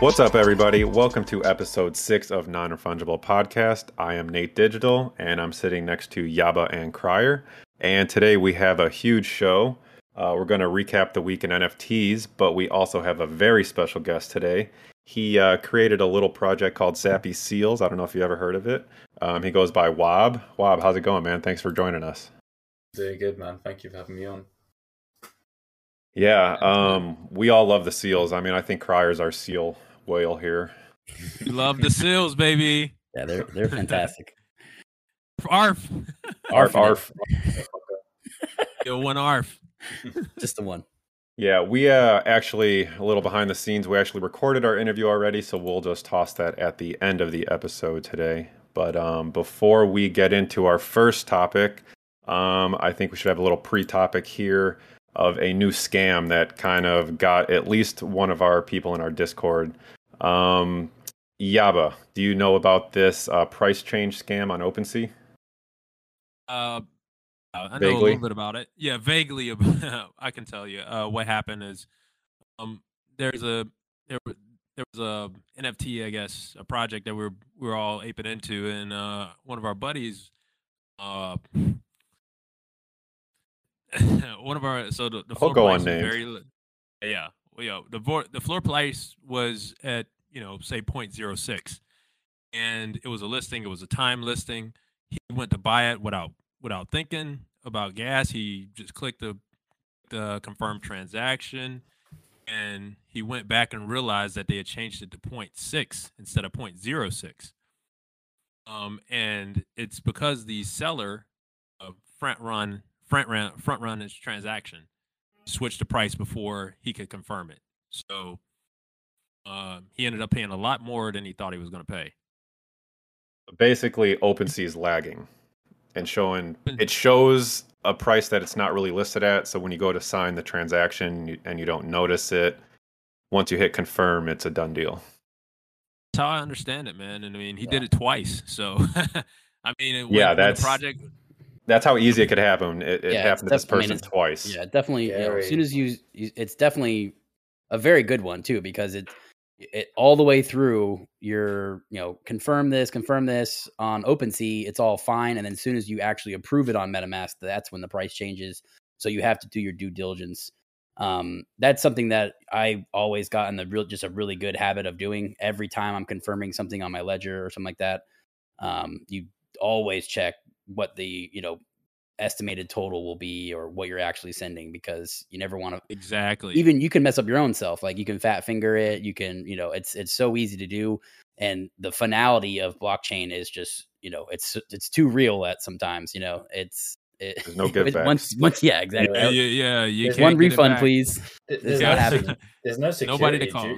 What's up, everybody? Welcome to episode 6 of Non-Refungible Podcast. I am Nate Digital, and I'm sitting next to Yaba and Cryer. And today we have a huge show. We're going to recap the week in NFTs, but we also have a very special guest today. He created a little project called Sappy Seals. I don't know if you ever heard of it. He goes by Wab. Wab, how's it going, man? Thanks for joining us. Doing good, man. Thank you for having me on. Yeah, we all love the seals. I mean, I think Cryer's our seal whale here. We love the seals, baby. Yeah, they're fantastic. Arf. Arf, arf. Yo, one arf. Just the one. Yeah, we actually, a little behind the scenes, we actually recorded our interview already, so we'll just toss that at the end of the episode today. But before we get into our first topic, I think we should have a little pre-topic here of a new scam that kind of got at least one of our people in our Discord. Yaba, do you know about this price change scam on OpenSea? I know a little bit about it. Yeah, vaguely. I can tell you what happened is there was a NFT, I guess, a project that we were all aping into, and one of our buddies. So the floor price was very, the floor price was at, say 0.06, and it was a listing. It was a time listing. He went to buy it without thinking about gas. He just clicked the confirmed transaction, and he went back and realized that they had changed it to 0.6 instead of 0.06. And it's because the seller front run his transaction, switched the price before he could confirm it. So he ended up paying a lot more than he thought he was going to pay. Basically, OpenSea is lagging and shows a price that it's not really listed at. So when you go to sign the transaction and you don't notice it, once you hit confirm, it's a done deal. That's how I understand it, man. And I mean, he did it twice. So I mean, that's the project. That's how easy it could happen. It happened to this person twice. Yeah, definitely. As soon as it's definitely a very good one too, because it all the way through your, confirm this on OpenSea, it's all fine. And then as soon as you actually approve it on MetaMask, that's when the price changes. So you have to do your due diligence. That's something that I always got in a really good habit of doing every time I'm confirming something on my Ledger or something like that. You always check what the estimated total will be or what you're actually sending, because you never want to even you can mess up your own self. Like, you can fat finger it, you can it's so easy to do, and the finality of blockchain is just it's too real at sometimes. There's no give back. Once exactly. Yeah. There's one refund, please. There's not happening. There's no security. Nobody to call.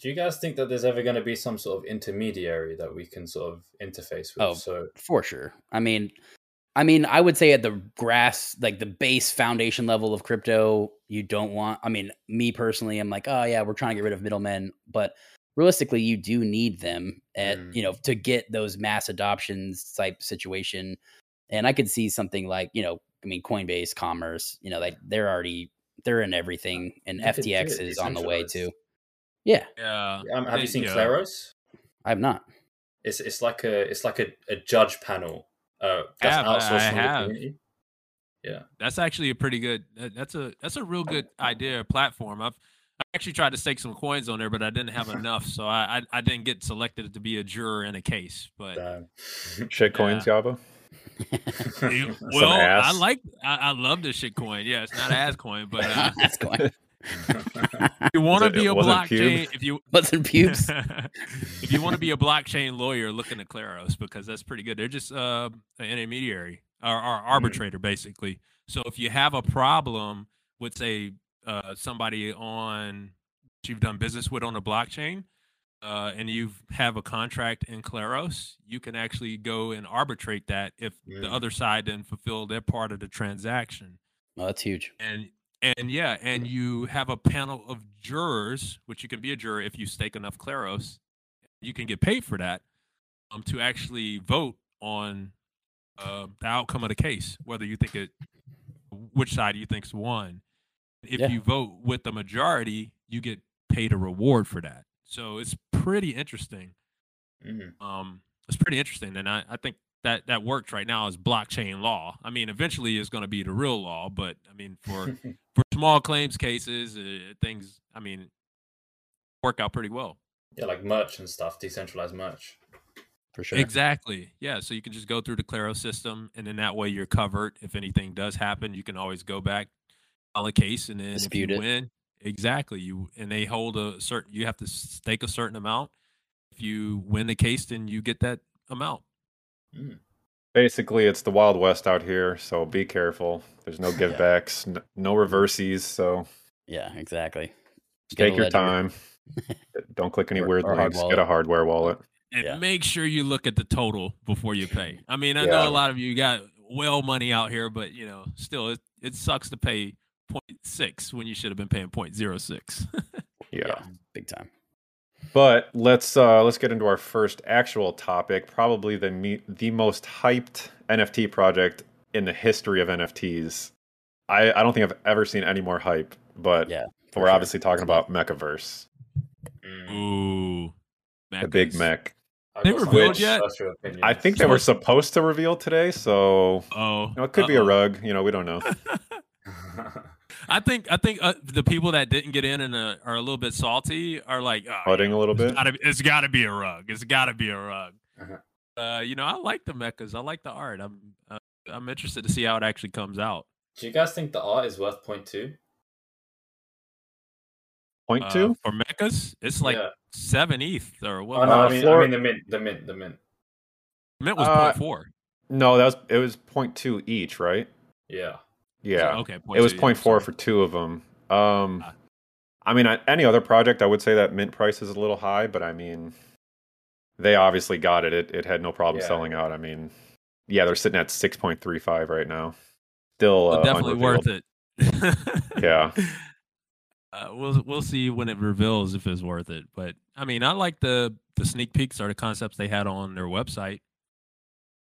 Do you guys think that there's ever going to be some sort of intermediary that we can sort of interface with? Oh, so for sure. I mean, I would say at the grass, like the base foundation level of crypto, you don't want. I mean, me personally, I'm like, oh yeah, we're trying to get rid of middlemen, but realistically, you do need them at to get those mass adoptions type situation. And I could see something like Coinbase Commerce. They're in everything, and FTX is on the way too. Yeah. Have you seen Kleros? I have not. It's like a judge panel. That's outsourced from the community. Yeah, that's actually a pretty good. That's a real good idea platform. I actually tried to stake some coins on there, but I didn't have enough, so I didn't get selected to be a juror in a case. But shit coins, Yaba. Well, I love the shit coin. Yeah, it's not an ass coin, but ass coin. You want to be a blockchain pubes? If you want to be a blockchain lawyer, look into Kleros, because that's pretty good. They're just an intermediary or arbitrator, basically. So if you have a problem with, say, somebody you've done business with on a blockchain, and you have a contract in Kleros, you can actually go and arbitrate that if the other side didn't fulfill their part of the transaction. Oh, that's huge. And you have a panel of jurors, which you can be a juror if you stake enough Kleros. You can get paid for that to actually vote on the outcome of the case, whether you think which side you think's won. If you vote with the majority, you get paid a reward for that. So it's pretty interesting. Mm-hmm. It's pretty interesting, and I think that works right now is blockchain law. I mean, eventually it's going to be the real law, but I mean, for small claims cases, things, I mean, work out pretty well. Yeah, like merch and stuff, decentralized merch. For sure. Exactly. Yeah. So you can just go through the Kleros system, and then that way you're covered. If anything does happen, you can always go back on a case, and then dispute if you win. Exactly. They hold a certain. You have to stake a certain amount. If you win the case, then you get that amount. Basically, it's the Wild West out here, so be careful. There's no givebacks, no reverses. So yeah, exactly. Take your time. Don't click any weird links. Get a hardware wallet. And make sure you look at the total before you pay. I mean, I know a lot of you got money out here, but you know, still, it sucks to pay 0.6 when you should have been paying 0.06. Yeah, big time. But let's get into our first actual topic. Probably the most hyped NFT project in the history of NFTs. I don't think I've ever seen any more hype. But we're obviously talking about Mekaverse. Ooh, the big mech. They revealed yet? I think they were supposed to reveal today, so it could be a rug. You know, we don't know. I think the people that didn't get in and are a little bit salty are like putting a little bit. It's got to be a rug. It's got to be a rug. Uh-huh. You know, I like the mechas. I like the art. I'm interested to see how it actually comes out. Do you guys think the art is worth 0.2? 0.2 for mechas? It's like 7 ETH or what? Oh, no, I mean the mint. The mint was 0.4. No, it was 0.2 each, right? Yeah. Yeah. So, okay. It was 0.4 for two of them. I mean, any other project, I would say that mint price is a little high, but I mean, they obviously got it. It had no problem selling out. I mean, they're sitting at 6.35 right now. Still definitely worth it. Yeah. We'll see when it reveals if it's worth it. But I mean, I like the sneak peeks or the concepts they had on their website.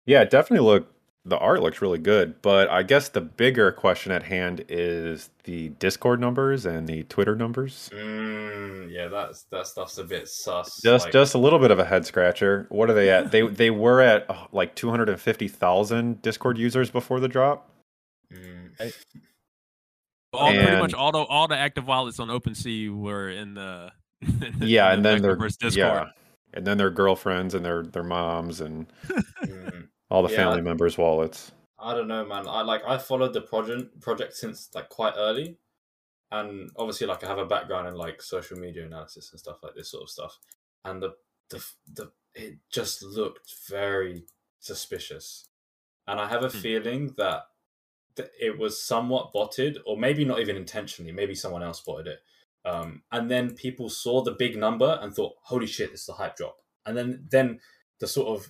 Yeah, it definitely the art looks really good. But I guess the bigger question at hand is the Discord numbers and the Twitter numbers. Yeah, that stuff's a bit sus. Just a little bit of a head scratcher. What are they at? They were at like 250,000 Discord users before the drop. Pretty much all the active wallets on OpenSea were in the and then their Discord, and then their girlfriends and their moms and all the family members' wallets. I don't know, man. I followed the project since like quite early, and obviously like I have a background in like social media analysis and stuff like this sort of stuff, and the it just looked very suspicious, and I have a feeling that it was somewhat botted, or maybe not even intentionally. Maybe someone else botted it. And then people saw the big number and thought, holy shit, it's the hype drop. And then the sort of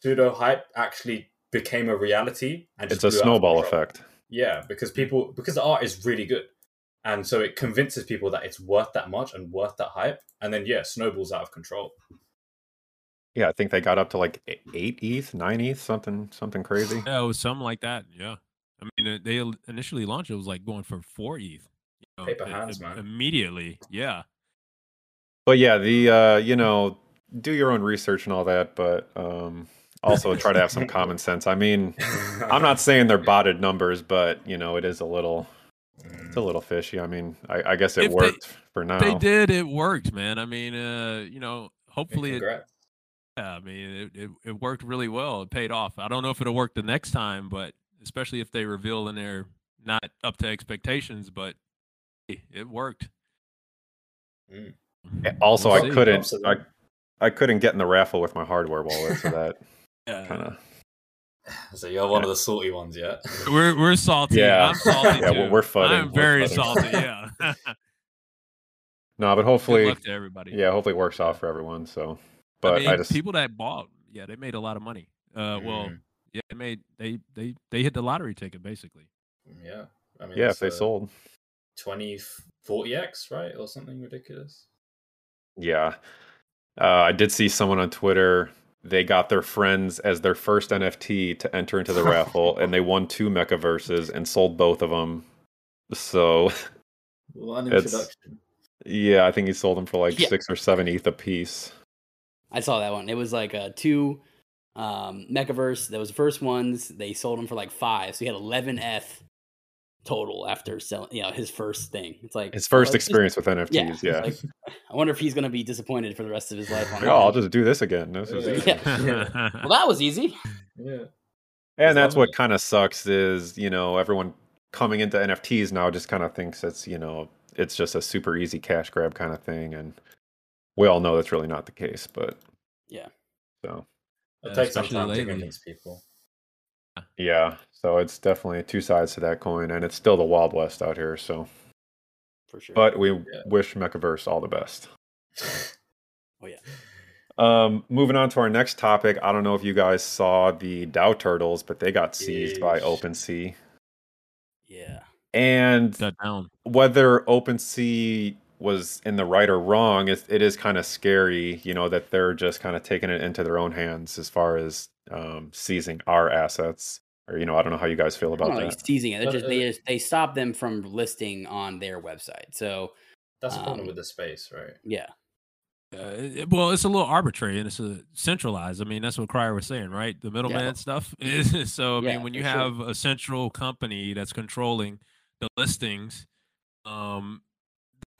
pseudo hype actually became a reality. And it's a snowball effect. Yeah, because the art is really good. And so it convinces people that it's worth that much and worth that hype. And then, snowballs out of control. Yeah, I think they got up to like 8 ETH, 9 ETH, something crazy. Yeah, it was something like that, yeah. I mean, they initially launched, it was like going for 4 ETH. You know, paper hands, man. Immediately, yeah. But yeah, do your own research and all that, but also try to have some common sense. I mean, I'm not saying they're botted numbers, but, you know, it's a little fishy. I mean, I guess it worked for now. They did, it worked, man. I mean, you know, hopefully it worked really well. It paid off. I don't know if it'll work the next time, but especially if they reveal and they're not up to expectations, but it worked. Also, I couldn't get in the raffle with my hardware wallet, so that kind of. So you're one of the salty ones, yeah? We're salty. Yeah, I'm salty. Yeah, we're fudding. I'm very salty. Yeah. No, but hopefully, good luck to everybody. Yeah, hopefully it works out for everyone. So, but I mean, people that bought, they made a lot of money. Well. Yeah, they hit the lottery ticket basically. Yeah, I mean, if they sold 40x, right, or something ridiculous. Yeah, I did see someone on Twitter. They got their friends as their first NFT to enter into the raffle, and they won 2 Mekaverses and sold both of them. So, one introduction. Yeah, I think he sold them for like 6 or 7 ETH a piece. I saw that one. It was like two Mekaverse. That was the first ones. They sold them for like 5. So he had 11 ETH total after selling, you know, his first thing. It's like his first experience with NFTs. Yeah. Like, I wonder if he's going to be disappointed for the rest of his life. Oh, I'll just do this again. This is easy. Yeah. Well, that was easy. Yeah. And that's what kind of sucks is, you know, everyone coming into NFTs now just kind of thinks it's, you know, it's just a super easy cash grab kind of thing. And we all know that's really not the case, but yeah. So it takes some time to convince people. Yeah. So it's definitely two sides to that coin, and it's still the Wild West out here. So for sure, but we wish Mekaverse all the best. Oh yeah. Moving on to our next topic. I don't know if you guys saw the DAO Turtles, but they got seized by OpenSea. Yeah. And whether OpenSea was in the right or wrong, it is kind of scary, you know, that they're just kind of taking it into their own hands as far as seizing our assets. Or, you know, I don't know how you guys feel about that. Seizing it. They stop them from listing on their website. So that's the problem with the space, right? Yeah. Well, it's a little arbitrary and it's centralized. I mean, that's what Cryer was saying, right? The middleman stuff. Is, so, I mean, when you have a central company that's controlling the listings, they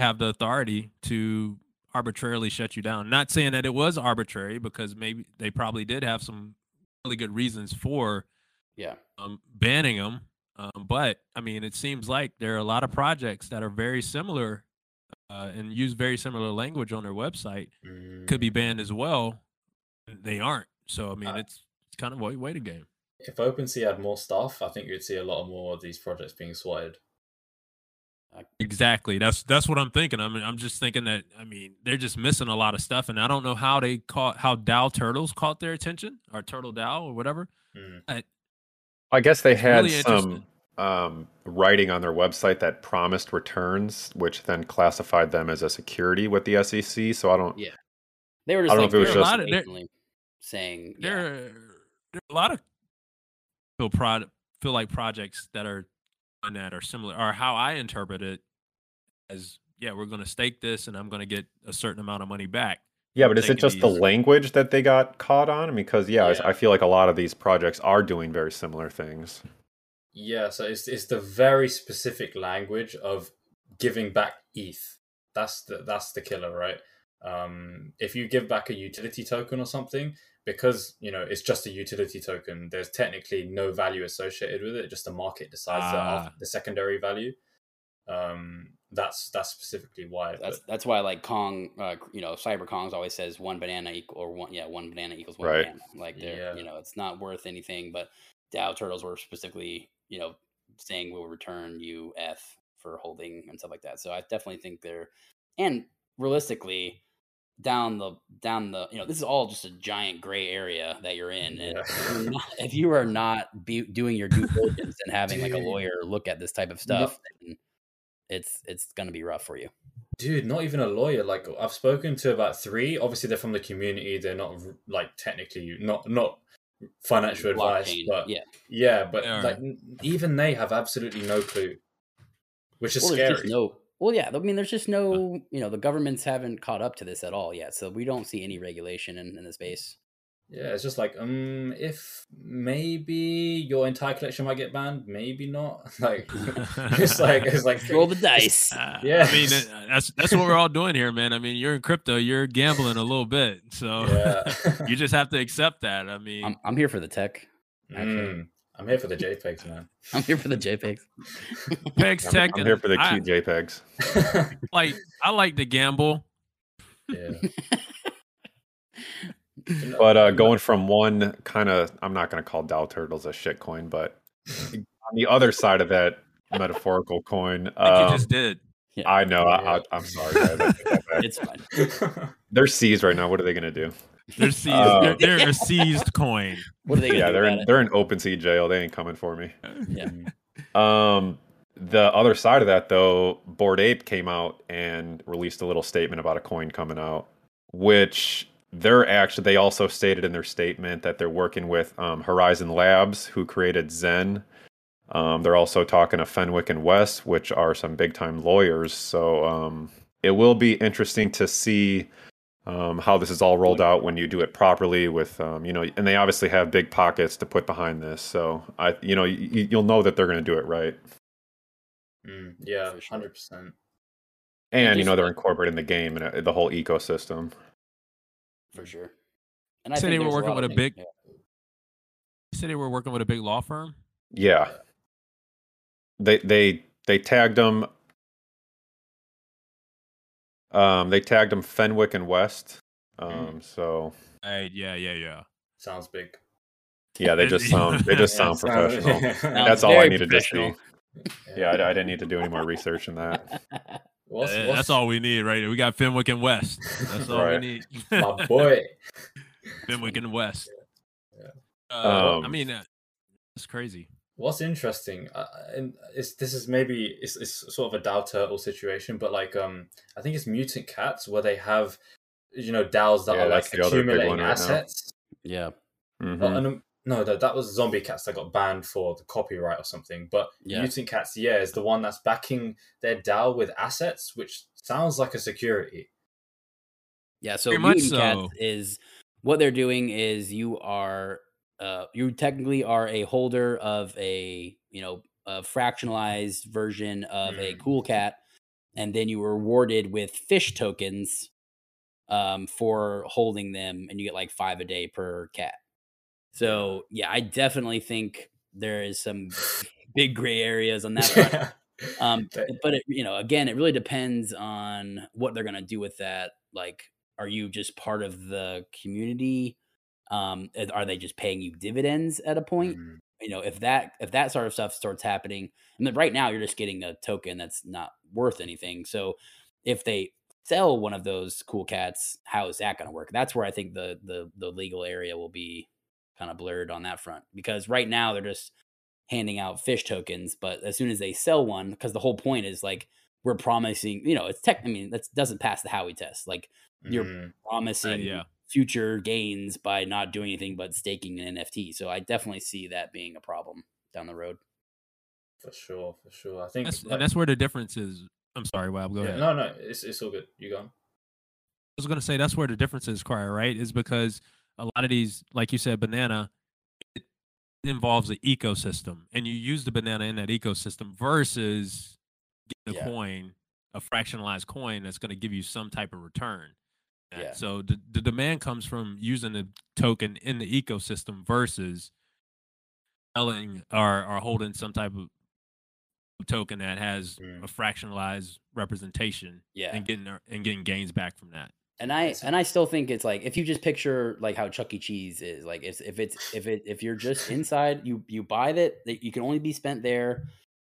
have the authority to arbitrarily shut you down. Not saying that it was arbitrary, because maybe they probably did have some really good reasons for banning them. But, I mean, it seems like there are a lot of projects that are very similar and use very similar language on their website could be banned as well. They aren't. So, I mean, it's kind of a waiting game. If OpenSea had more stuff, I think you'd see a lot more of these projects being swatted. Exactly. That's what I'm thinking. I mean, I'm just thinking that, I mean, they're just missing a lot of stuff, and I don't know how they caught, how DAO Turtles caught their attention, or Turtle DAO or whatever. I guess they had really some writing on their website that promised returns, which then classified them as a security with the SEC. So I don't. Yeah, they were just. I don't know if it was just saying there are a lot of feel like projects that are on that are similar, or how I interpret it as we're going to stake this, and I'm going to get a certain amount of money back. Yeah, but is it just the language that they got caught on? Because I feel like a lot of these projects are doing very similar things. Yeah, so it's the very specific language of giving back ETH. That's the killer, right? If you give back a utility token or something, because you know it's just a utility token, there's technically no value associated with it. Just the market decides the secondary value. That's specifically why. That's why, like Kong, you know, Cyber Kong always says one banana equals one banana. Like you know, it's not worth anything, but DAO Turtles were specifically, you know, saying we'll return you F for holding and stuff like that. So I definitely think and realistically down the, you know, this is all just a giant gray area that you're in. And if you are not doing your due diligence and having like a lawyer look at this type of stuff, then it's going to be rough for you. Dude, not even a lawyer. Like I've spoken to about 3, obviously they're from the community. They're not like technically not financial advice, but but like even they have absolutely no clue, which is scary. I mean, there's just no, you know, the governments haven't caught up to this at all yet, so we don't see any regulation in the space. Yeah, it's just like if maybe your entire collection might get banned, maybe not. Like it's like roll the dice. I mean, that's what we're all doing here, man. I mean, you're in crypto, you're gambling a little bit, so you just have to accept that. I mean, I'm here for the tech. I'm here for the JPEGs, man. I'm here for the JPEGs. Tech. I'm here for the cute JPEGs. I like to gamble. Yeah. But going from one kind of, I'm not going to call DAO Turtles a shit coin, but on the other side of that metaphorical coin, I think you just did. Yeah. I know. I'm sorry, guys. It's fine. They're seized right now. What are they going to do? They're seized. They're a seized coin. What are they? Yeah, they're in OpenSea jail. They ain't coming for me. Yeah. The other side of that, though, Bored Ape came out and released a little statement about a coin coming out, which. They also stated in their statement that they're working with Horizon Labs, who created Zen. They're also talking to Fenwick and West, which are some big time lawyers. So it will be interesting to see how this is all rolled out when you do it properly with, you know, and they obviously have big pockets to put behind this. So, you'll know that they're going to do it right. Yeah, 100%. And, you know, they're incorporating the game and the whole ecosystem. For sure. And I think you said they were working with a big law firm? Yeah. They tagged them. They tagged them Fenwick and West. So. Hey, yeah. Sounds big. Yeah, they just sound professional. That's all I needed to see. Yeah, I didn't need to do any more research in that. That's all we need, right? We got Fenwick and West. That's all we need. My boy. Fenwick and West. Yeah. I mean, it's crazy. What's interesting, and it's sort of a DAO Turtle situation, but like I think it's Mutant Cats where they have, you know, DAOs that are like accumulating assets. Right, yeah. Mm-hmm. That was Zombie Cats that got banned for the copyright or something. But Mutant Cats, is the one that's backing their DAO with assets, which sounds like a security. Yeah. So Mutant Cats is what they're doing is you are. You technically are a holder of a fractionalized version of a Cool Cat, and then you were rewarded with fish tokens for holding them, and you get like 5 a day per cat. So yeah, I definitely think there is some big gray areas on that front. But it, you know, again, it really depends on what they're gonna do with that. Like, are you just part of the community? Are they just paying you dividends at a point? Mm-hmm. You know, if that sort of stuff starts happening, and then right now you're just getting a token that's not worth anything. So if they sell one of those Cool Cats, how is that going to work? That's where I think the legal area will be kind of blurred on that front, because right now they're just handing out fish tokens, but as soon as they sell one, because the whole point is like, we're promising, you know, it's tech. I mean, that doesn't pass the Howey test. Like you're promising future gains by not doing anything but staking an NFT. So I definitely see that being a problem down the road. For sure. I think that's where the difference is. I'm sorry, Wab, go ahead. No, it's all good. You go on. I was going to say that's where the difference is, Cryer, right? Is because a lot of these, like you said, banana, it involves an ecosystem, and you use the banana in that ecosystem versus getting a coin, a fractionalized coin that's going to give you some type of return. Yeah. So the demand comes from using the token in the ecosystem versus selling or holding some type of token that has a fractionalized representation and getting gains back from that. And I still think it's like, if you just picture like how Chuck E. Cheese is, like if you're just inside, you buy that you can only be spent there.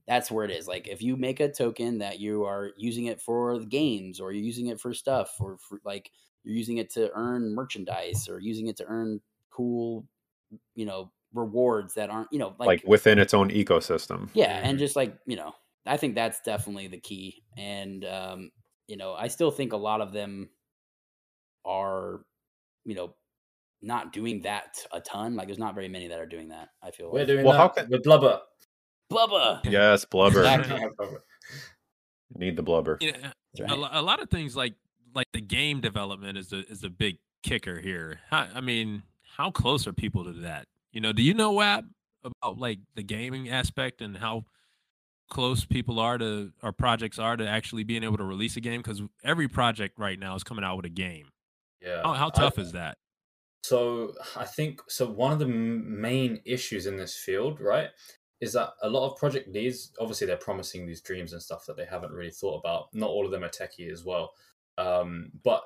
That's where it is. Like if you make a token that you are using it for the games, or you're using it for stuff, or for, like you're using it to earn merchandise, or using it to earn cool, you know, rewards that aren't, you know, like within its own ecosystem. Yeah. And just like, you know, I think that's definitely the key. And, you know, I still think a lot of them are, you know, not doing that a ton. Like there's not very many that are doing that. I feel we're doing with Blubber. Blubber. Yes, Blubber. Need the blubber. Yeah, right. A lot of things like the game development is a big kicker here. How close are people to that? You know, do you know Wab about like the gaming aspect and how close people are to, or projects are to actually being able to release a game? Because every project right now is coming out with a game. Yeah. How tough is that? So I think one of the main issues in this field, right, is that a lot of project leads, obviously they're promising these dreams and stuff that they haven't really thought about. Not all of them are techie as well. But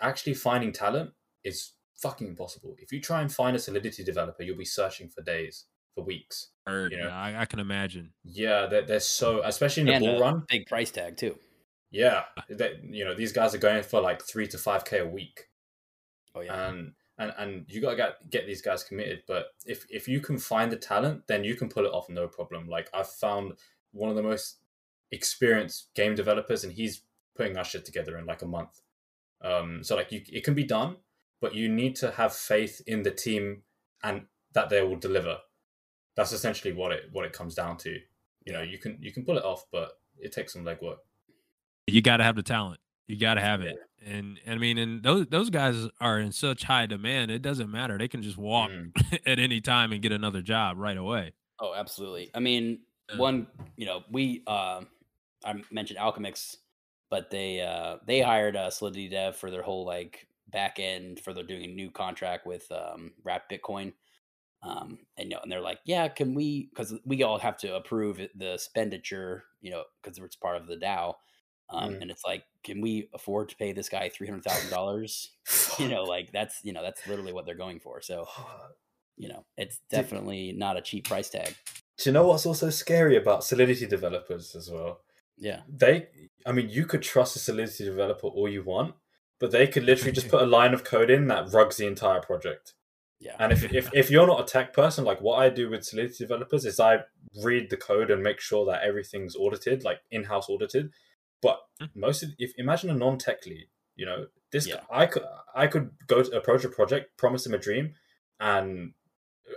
actually finding talent is fucking impossible. If you try and find a Solidity developer, you'll be searching for days, for weeks. You know? I can imagine. Yeah, they're so, especially in the bull run. Big price tag too. Yeah. You know, these guys are going for like 3 to 5K a week. Oh yeah. And you gotta get these guys committed. But if you can find the talent, then you can pull it off no problem. Like I've found one of the most experienced game developers, and he's putting our shit together in like a month. So like it can be done, but you need to have faith in the team and that they will deliver. That's essentially what it comes down to. You know, you can pull it off, but it takes some legwork. You got to have the talent. You got to have it. And I mean, and those guys are in such high demand. It doesn't matter. They can just walk at any time and get another job right away. Oh, absolutely. I mean, I mentioned Alchemix, but they hired Solidity Dev for their whole like back end for they're doing a new contract with Wrapped Bitcoin. And they're like, yeah, can we, because we all have to approve the expenditure, because it's part of the DAO. And it's like, can we afford to pay this guy $300,000? That's literally what they're going for. So, it's definitely not a cheap price tag. Do you know what's also scary about Solidity developers as well? Yeah. You could trust a Solidity developer all you want, but they could literally just put a line of code in that rugs the entire project. Yeah. And if you're not a tech person, like what I do with Solidity developers is I read the code and make sure that everything's audited, like in-house audited. But imagine a non-tech lead, I could go to approach a project, promise them a dream, and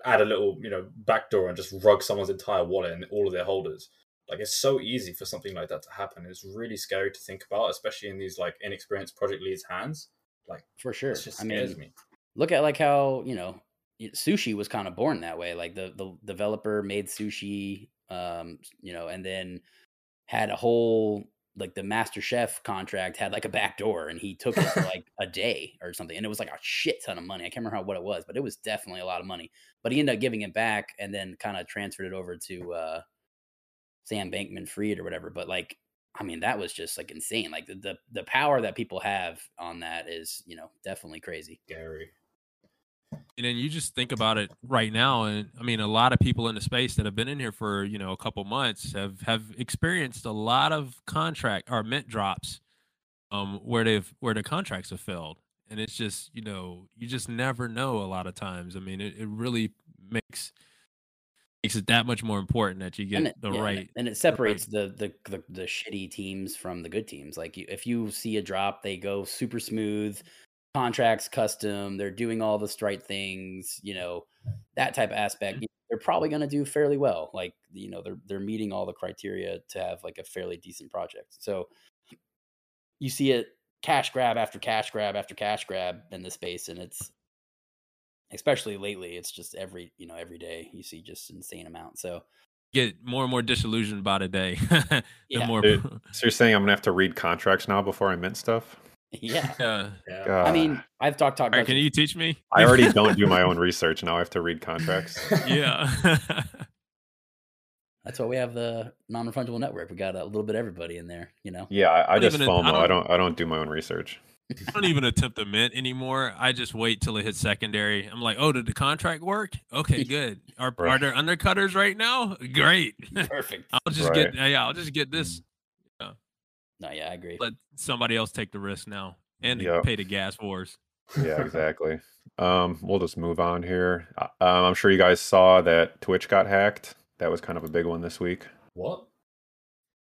add a little, backdoor and just rug someone's entire wallet and all of their holders. Like, it's so easy for something like that to happen. It's really scary to think about, especially in these like inexperienced project leads' hands. Like, for sure. It just scares me. Look at like how, Sushi was kind of born that way. Like the developer made Sushi, and then had a whole, like the master chef contract had like a back door and he took it for like a day or something. And it was like a shit ton of money. I can't remember what it was, but it was definitely a lot of money, but he ended up giving it back and then kind of transferred it over to Sam Bankman-Fried or whatever. But like, I mean, that was just like insane. Like the power that people have on that is, definitely crazy. Scary. And then you just think about it right now. And I mean, a lot of people in the space that have been in here for, a couple months have experienced a lot of contract or mint drops where the contracts have failed. And it's just, you just never know a lot of times. I mean, it really makes it that much more important that you get and it separates the shitty teams from the good teams. Like if you see a drop, they go super smooth. Contracts custom, they're doing all the right things, that type of aspect. They're probably going to do fairly well. Like, they're meeting all the criteria to have like a fairly decent project. So you see it cash grab after cash grab after cash grab in the space. And it's, especially lately, it's just every day you see just insane amounts. So get more and more disillusioned by the day. So you're saying I'm gonna have to read contracts now before I mint stuff? Yeah. I mean, I've talked. Right, can you teach me? I already don't do my own research now. I have to read contracts. That's why we have the non-refundable network. We got a little bit of everybody in there. I just FOMO. I don't do my own research. I don't even attempt to mint anymore. I just wait till it hits secondary. I'm like, oh, did the contract work? Okay, good. Are there undercutters right now? Great, perfect. I'll just get this. No, yeah, I agree. Let somebody else take the risk now and pay the gas wars. Yeah, exactly. We'll just move on here. I'm sure you guys saw that Twitch got hacked. That was kind of a big one this week. What?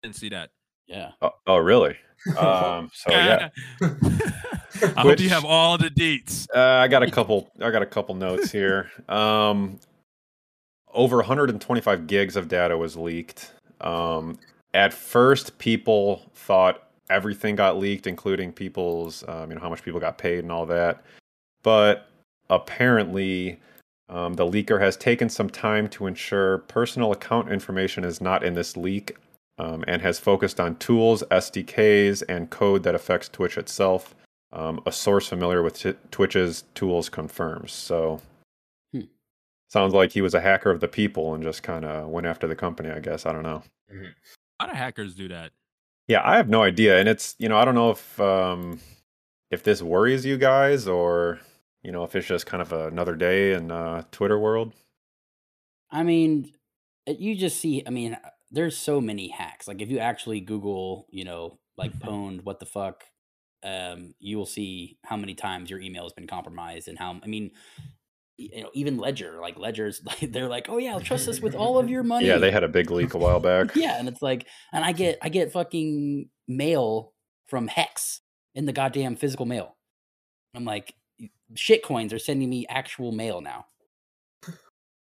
Didn't see that. Yeah. Oh, really? Twitch, I hope you have all the deets. I got a couple notes here. Over 125 gigs of data was leaked. At first, people thought everything got leaked, including people's, how much people got paid and all that. But apparently, the leaker has taken some time to ensure personal account information is not in this leak, and has focused on tools, SDKs, and code that affects Twitch itself. A source familiar with Twitch's tools confirms. So, sounds like he was a hacker of the people and just kind of went after the company, I guess. I don't know. Mm-hmm. A lot of hackers do that. Yeah, I have no idea. And it's, I don't know if this worries you guys or, if it's just kind of another day in Twitter world. I mean, there's so many hacks. Like if you actually Google, pwned what the fuck, you will see how many times your email has been compromised and how, even Ledger, they're like, oh yeah, trust us with all of your money. Yeah, they had a big leak a while back. And it's like, and I get fucking mail from Hex in the goddamn physical mail. I'm like, shit coins are sending me actual mail now.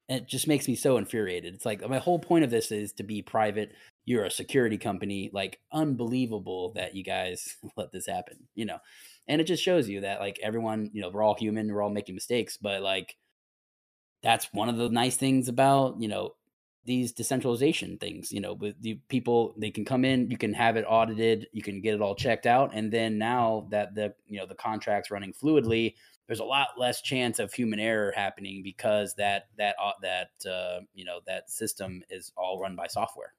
And it just makes me so infuriated. It's like my whole point of this is to be private. you're a security company, like unbelievable that you guys let this happen, you know? And it just shows you that like everyone, you know, we're all human, we're all making mistakes, but like, that's one of the nice things about, you know, these decentralization things, you know, with the people, they can come in, you can have it audited, you can get it all checked out. And then now that the, you know, the contract's running fluidly, there's a lot less chance of human error happening because that you know, that system is all run by software.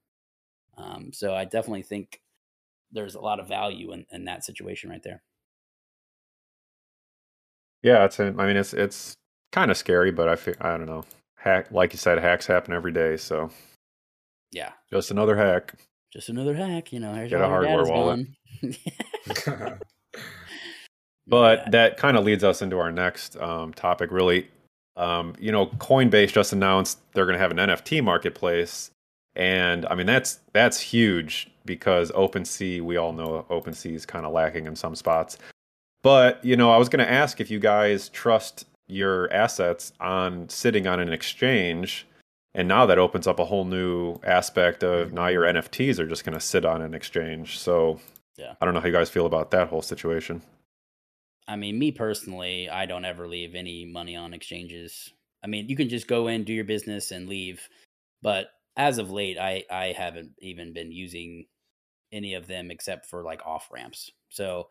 So I definitely think there's a lot of value in that situation right there. Yeah, it's kind of scary, but I don't know. Hack, like you said, hacks happen every day. So yeah, just another hack. You know, here's get a hardware wallet. But yeah, that kind of leads us into our next topic, really. You know, Coinbase just announced they're going to have an NFT marketplace, and I mean that's huge because OpenSea, we all know OpenSea is kind of lacking in some spots. But you know, I was going to ask if you guys trust your assets on sitting on an exchange, and now that opens up a whole new aspect of now your NFTs are just going to sit on an exchange. So yeah, I don't know how you guys feel about that whole situation. I mean, me personally, I don't ever leave any money on exchanges. I mean, you can just go in, do your business, and leave. But as of late, I haven't even been using any of them except for like off ramps. So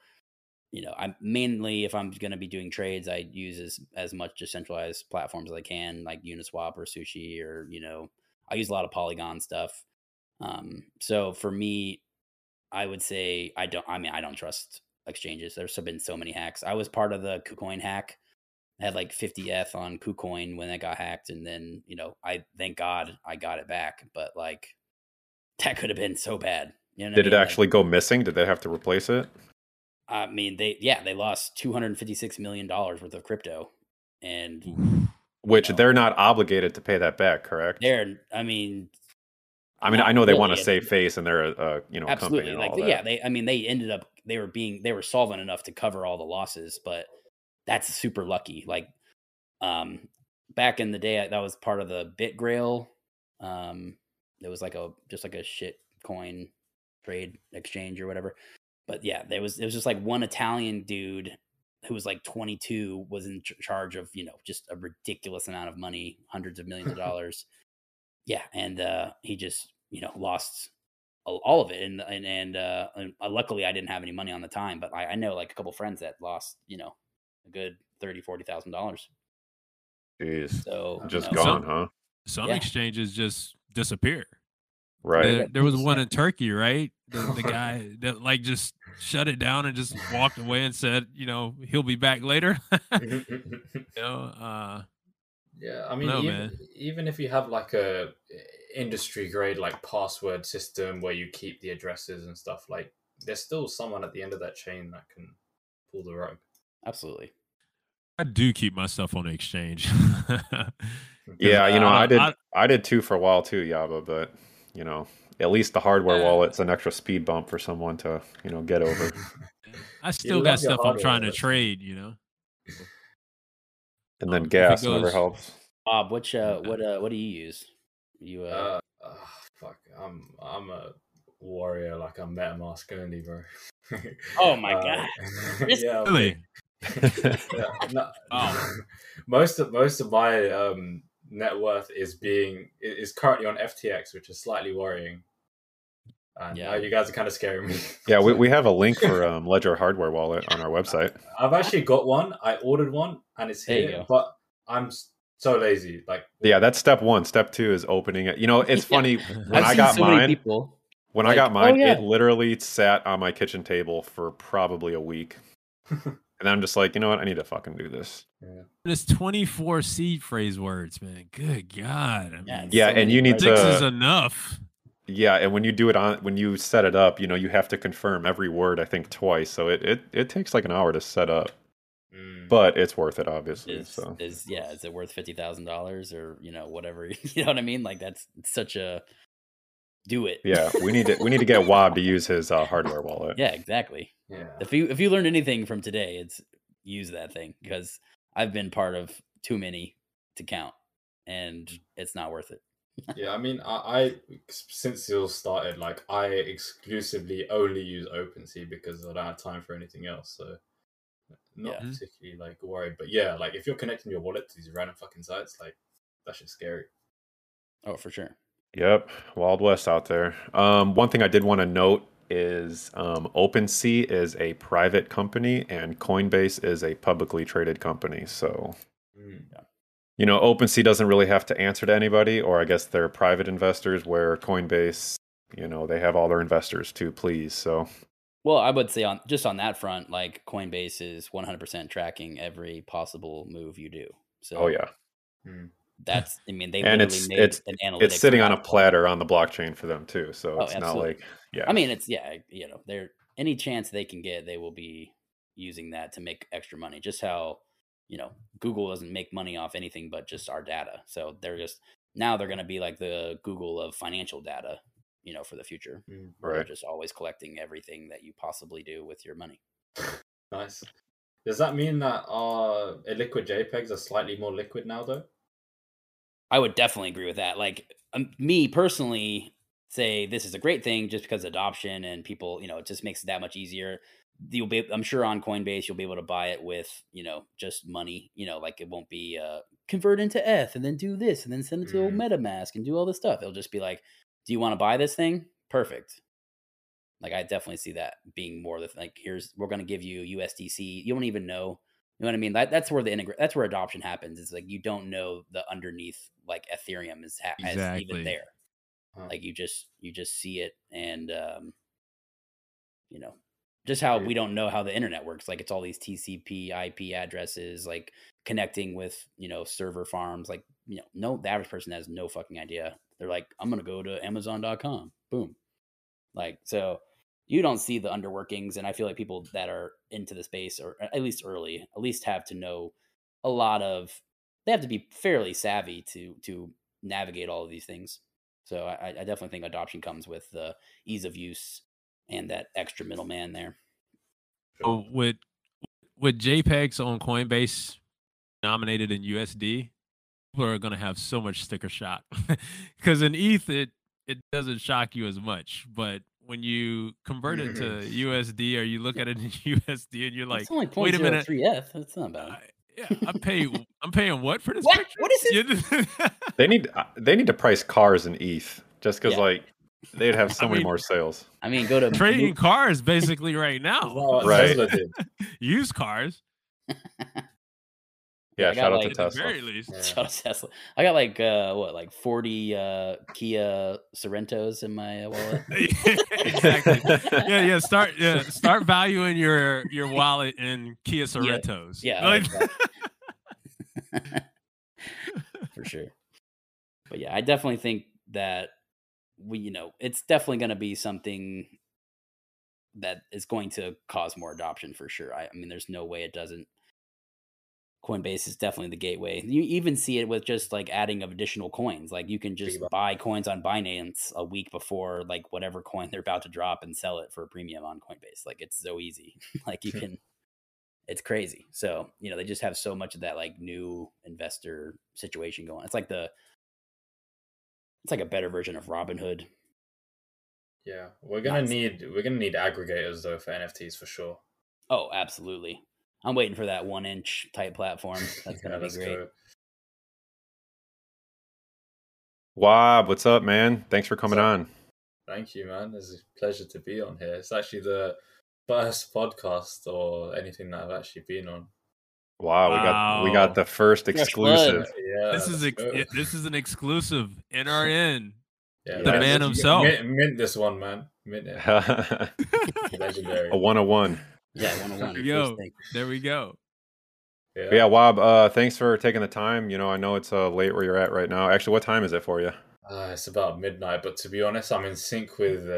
you know, I'm mainly, if I'm going to be doing trades, I use as much decentralized platforms as I can, like Uniswap or Sushi, or, you know, I use a lot of Polygon stuff. So for me, I would say I don't trust exchanges. There's been so many hacks. I was part of the KuCoin hack. I had like 50th on KuCoin when that got hacked. And then, you know, I thank God I got it back, but like that could have been so bad. You know what I mean? Did it actually go missing? Did they have to replace it? I mean, they lost $256 million worth of crypto, and which, you know, they're not obligated to pay that back, correct? I know they want to save face, and they're a you know, absolutely company, like, yeah, that. They ended up they were solvent enough to cover all the losses, but that's super lucky. Like, back in the day, that was part of the BitGrail. It was like a shit coin trade exchange or whatever. But yeah, it was just like one Italian dude who was like 22 was in charge of, you know, just a ridiculous amount of money, hundreds of millions of dollars. Yeah. And he just, you know, lost all of it. And luckily I didn't have any money on the time, but I know like a couple friends that lost, you know, a good $30,000-$40,000. Jeez. So just gone, huh? Some exchanges just disappear. Right. There was one in Turkey, right? The guy that like just shut it down and just walked away and said, you know, he'll be back later. You know, yeah, I mean, even if you have like a industry grade like password system where you keep the addresses and stuff, like there's still someone at the end of that chain that can pull the rope. Absolutely. I do keep my stuff on the exchange. Yeah, you know, I did too for a while too, Yaba, but you know, at least the hardware wallet's an extra speed bump for someone to, you know, get over. I still got stuff I'm trying to trade, you know. And then gas never helps. Bob, what do you use? You fuck, I'm a warrior, like I'm MetaMask only, bro. Oh my god. Yeah, really? Most of my net worth is currently on FTX, which is slightly worrying. And yeah, you guys are kind of scaring me. Yeah, we have a link for Ledger hardware wallet on our website. I've actually got one. I ordered one, and it's here. But I'm so lazy. Like, yeah, that's step one. Step two is opening it. You know, it's funny when I got mine, it literally sat on my kitchen table for probably a week. And I'm just like, you know what? I need to fucking do this. Yeah. This 24 seed phrase words, man. Good God. And you need to. Six is enough. Yeah, and when you do it when you set it up, you know, you have to confirm every word, I think, twice. So it takes like an hour to set up, but it's worth it, obviously. Is it worth $50,000 or, you know, whatever? You know what I mean? Like that's such a do it. Yeah, we need to get Wab to use his hardware wallet. Yeah, exactly. Yeah. If you learned anything from today, it's use that thing, because I've been part of too many to count, and it's not worth it. Yeah, I mean, I since Seals started, like, I exclusively only use OpenSea because I don't have time for anything else. So not particularly like worried, but yeah, like if you're connecting your wallet to these random fucking sites, like that's just scary. Oh, for sure. Yep, Wild West out there. One thing I did want to note is OpenSea is a private company and Coinbase is a publicly traded company. So, you know, OpenSea doesn't really have to answer to anybody, or I guess they're private investors where Coinbase, you know, they have all their investors to please. So, well, I would say on just on that front, like Coinbase is 100% tracking every possible move you do. So, oh yeah. That's, I mean, they and literally it's, made it's, an analytics. It's sitting on a platter on the blockchain for them too. So it's not like, I mean, it's, you know, they're any chance they can get, they will be using that to make extra money. Just how, you know, Google doesn't make money off anything but just our data. So they're just, now they're going to be like the Google of financial data, you know, for the future. Right. They're just always collecting everything that you possibly do with your money. Nice. Does that mean that our illiquid JPEGs are slightly more liquid now though? I would definitely agree with that. Like me personally say this is a great thing just because of adoption and people, you know, it just makes it that much easier. You'll be, I'm sure on Coinbase, you'll be able to buy it with, you know, just money, you know, like it won't be convert into ETH and then do this and then send it to MetaMask and do all this stuff. It'll just be like, do you want to buy this thing? Perfect. Like I definitely see that being more the like, here's, we're going to give you USDC. You don't even know. You know what I mean? That's where the that's where adoption happens. It's like you don't know the underneath, like Ethereum is is even there. Like you just see it, and you know, just how we don't know how the internet works. Like it's all these TCP IP addresses, like connecting with, you know, server farms. Like, you know, no, the average person has no fucking idea. They're like, I'm gonna go to Amazon.com. Boom. Like so. You don't see the underworkings, and I feel like people that are into the space, or at least early, at least have to know a lot of. They have to be fairly savvy to navigate all of these things. So I definitely think adoption comes with the ease of use and that extra middleman there. So with JPEGs on Coinbase denominated in USD, people are going to have so much sticker shock because in ETH it doesn't shock you as much, but when you convert it to USD or you look at it in USD and you're like, only wait a minute, 3F. That's not bad. I'm paying what for this? Picture? What is it? They need to price cars in ETH just because like they'd have so many more sales. I mean, go to trading cars basically right now, right? Used cars. Yeah, shout out to Tesla. At the very least. Yeah. Shout out to Tesla. I got like 40 Kia Sorrentos in my wallet. Exactly. Yeah. Start valuing your wallet in Kia Sorrentos. Yeah. Like for sure. But yeah, I definitely think that it's definitely going to be something that is going to cause more adoption for sure. I mean, there's no way it doesn't. Coinbase is definitely the gateway. You even see it with just like adding of additional coins. Like you can just buy coins on Binance a week before like whatever coin they're about to drop and sell it for a premium on Coinbase. Like it's so easy. Like you can, it's crazy. So, you know, they just have so much of that like new investor situation going. It's like a better version of Robinhood. Yeah. We're going to need aggregators though for NFTs for sure. Oh, absolutely. I'm waiting for that 1-inch type platform. That's going to be great. Good. Wab, what's up, man? Thanks for coming on. Thank you, man. It's a pleasure to be on here. It's actually the first podcast or anything that I've actually been on. Wow, we got the first exclusive. Yeah, this is an exclusive NRN. Yeah, the man himself. Mint this one, man. Mint it. Legendary. A 101. Yeah, 101. Yo, there we go. Yeah, Wab, thanks for taking the time. You know, I know it's late where you're at right now. Actually, what time is it for you? It's about midnight, but to be honest, I'm in sync with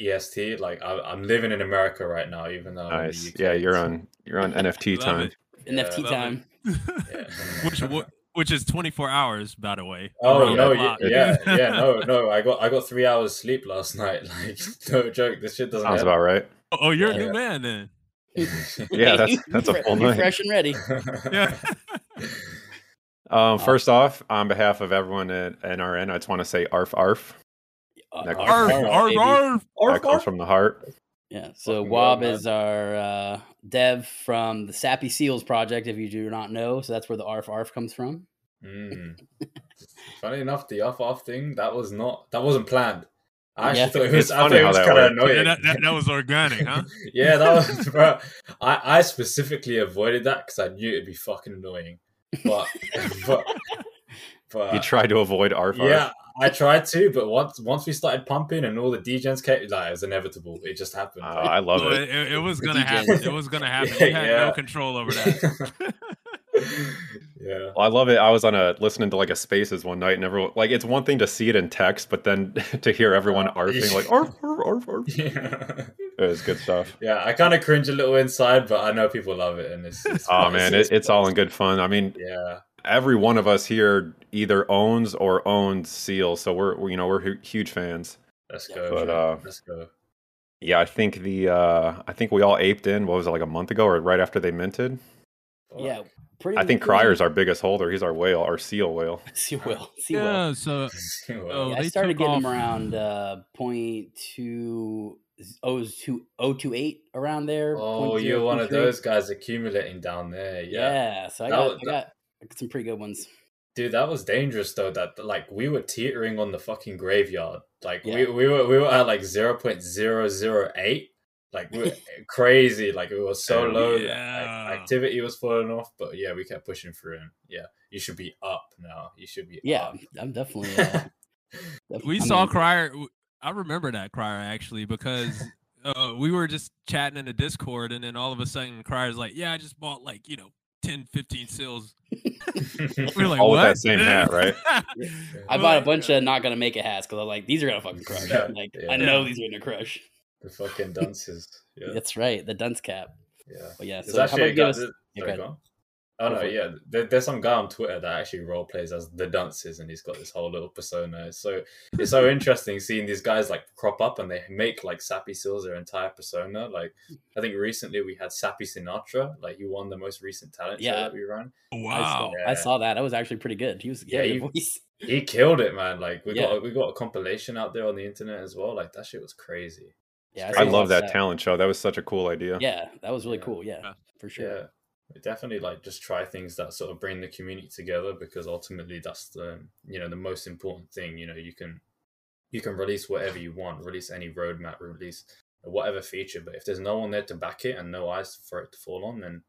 EST. Like, I'm living in America right now, even though I'm in the UK. Yeah, you're on NFT time. NFT time. Which is 24 hours, by the way. Oh no, no. I got 3 hours sleep last night. Like, no joke. This shit doesn't. Sounds about right. Oh, you're a new man then. Yeah, that's a full night. Fresh and ready. Yeah. First off, on behalf of everyone at NRN, I just want to say arf arf. That comes, arf, from the heart. Yeah, so Wab is our dev from the Sappy Seals project, if you do not know. So that's where the arf arf comes from. Mm. Funny enough, the arf arf thing, that wasn't planned. I actually thought it was, kind of annoying. Yeah, that was organic, huh? Yeah, that was, bro. I specifically avoided that because I knew it'd be fucking annoying. But you tried to avoid arf. Yeah, I tried to, but once we started pumping and all the degens came, like, it was inevitable. It just happened. I love it. It was gonna happen. It was gonna happen. You had no control over that. Yeah, well, I love it. I was listening to like a Spaces one night, and everyone, like, it's one thing to see it in text, but then to hear everyone arfing like arf arf arf. Yeah. It was good stuff. Yeah, I kind of cringe a little inside, but I know people love it, and it's oh man, it's all in good fun. I mean, yeah. Every one of us here either owns or owned Seal, so we're huge fans. Let's go. But, let's go. Yeah, I think we all aped in. What was it, like a month ago or right after they minted? Yeah, pretty. I think Cryer's our biggest holder. He's our whale, our seal whale. Yeah, so I started getting them around 0.208 around there. Oh, you're one of those guys accumulating down there. Yeah, so I got some pretty good ones. Dude, that was dangerous though. That, like, we were teetering on the fucking graveyard. Like we were at like 0.008. Like we were crazy. Like it was so low. Yeah. Like, activity was falling off, but yeah, we kept pushing through. And yeah, you should be up now. You should be. Yeah, up. I'm definitely. I saw Cryer. I remember that Cryer actually because. We were just chatting in the Discord, and then all of a sudden, Cryer's like, "Yeah, I just bought 10-15 seals." We're like, all what? With that same hat, right? I bought a bunch of not gonna make it hats because I'm like, these are gonna fucking crush. Yeah, I know these are gonna crush. The fucking dunces. Yeah. That's right, the dunce cap. Yeah, but yeah. So how about you give us? There's some guy on Twitter that actually role plays as the dunces, and he's got this whole little persona. So it's so interesting seeing these guys like crop up, and they make like Sappy Seals their entire persona. Like I think recently we had Sappy Sinatra, like he won the most recent talent show that we ran. Wow, I saw that. That was actually pretty good. He was he killed it, man. Like we got a compilation out there on the internet as well. Like that shit was crazy. Yeah, I love that talent show. That was such a cool idea. Yeah, that was really cool. Yeah, for sure. Yeah. Definitely, like, just try things that sort of bring the community together, because ultimately that's the the most important thing. You can release whatever you want, release any roadmap, release whatever feature, but if there's no one there to back it and no eyes for it to fall on, then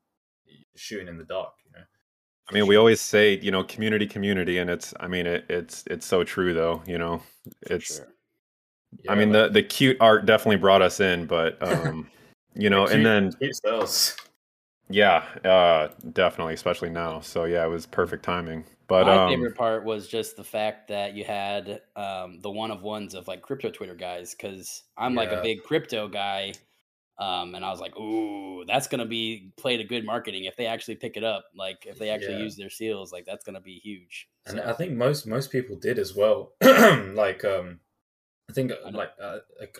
you're shooting in the dark. I mean, we always say community, and it's it's so true though. It's sure. I mean, the cute art definitely brought us in, but cute sales. Yeah, definitely, especially now. So yeah, it was perfect timing. But my favorite part was just the fact that you had the one of ones of like crypto Twitter guys, because I'm like a big crypto guy, and I was like, ooh, that's gonna be played a good marketing if they actually pick it up. Like if they actually use their seals, like that's gonna be huge. So. And I think most people did as well. Like I think a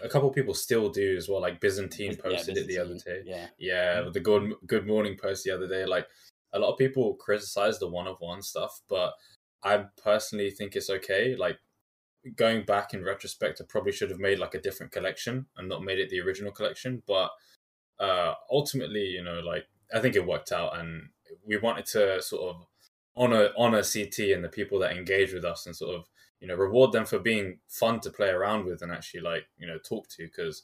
couple of people still do as well. Like Byzantine posted it the other day. Yeah, the good morning post the other day. Like a lot of people criticize the one of one stuff, but I personally think it's okay. Like going back in retrospect, I probably should have made like a different collection and not made it the original collection. But ultimately, like I think it worked out, and we wanted to sort of honor CT and the people that engage with us, and sort of. Reward them for being fun to play around with and actually like, talk to, because,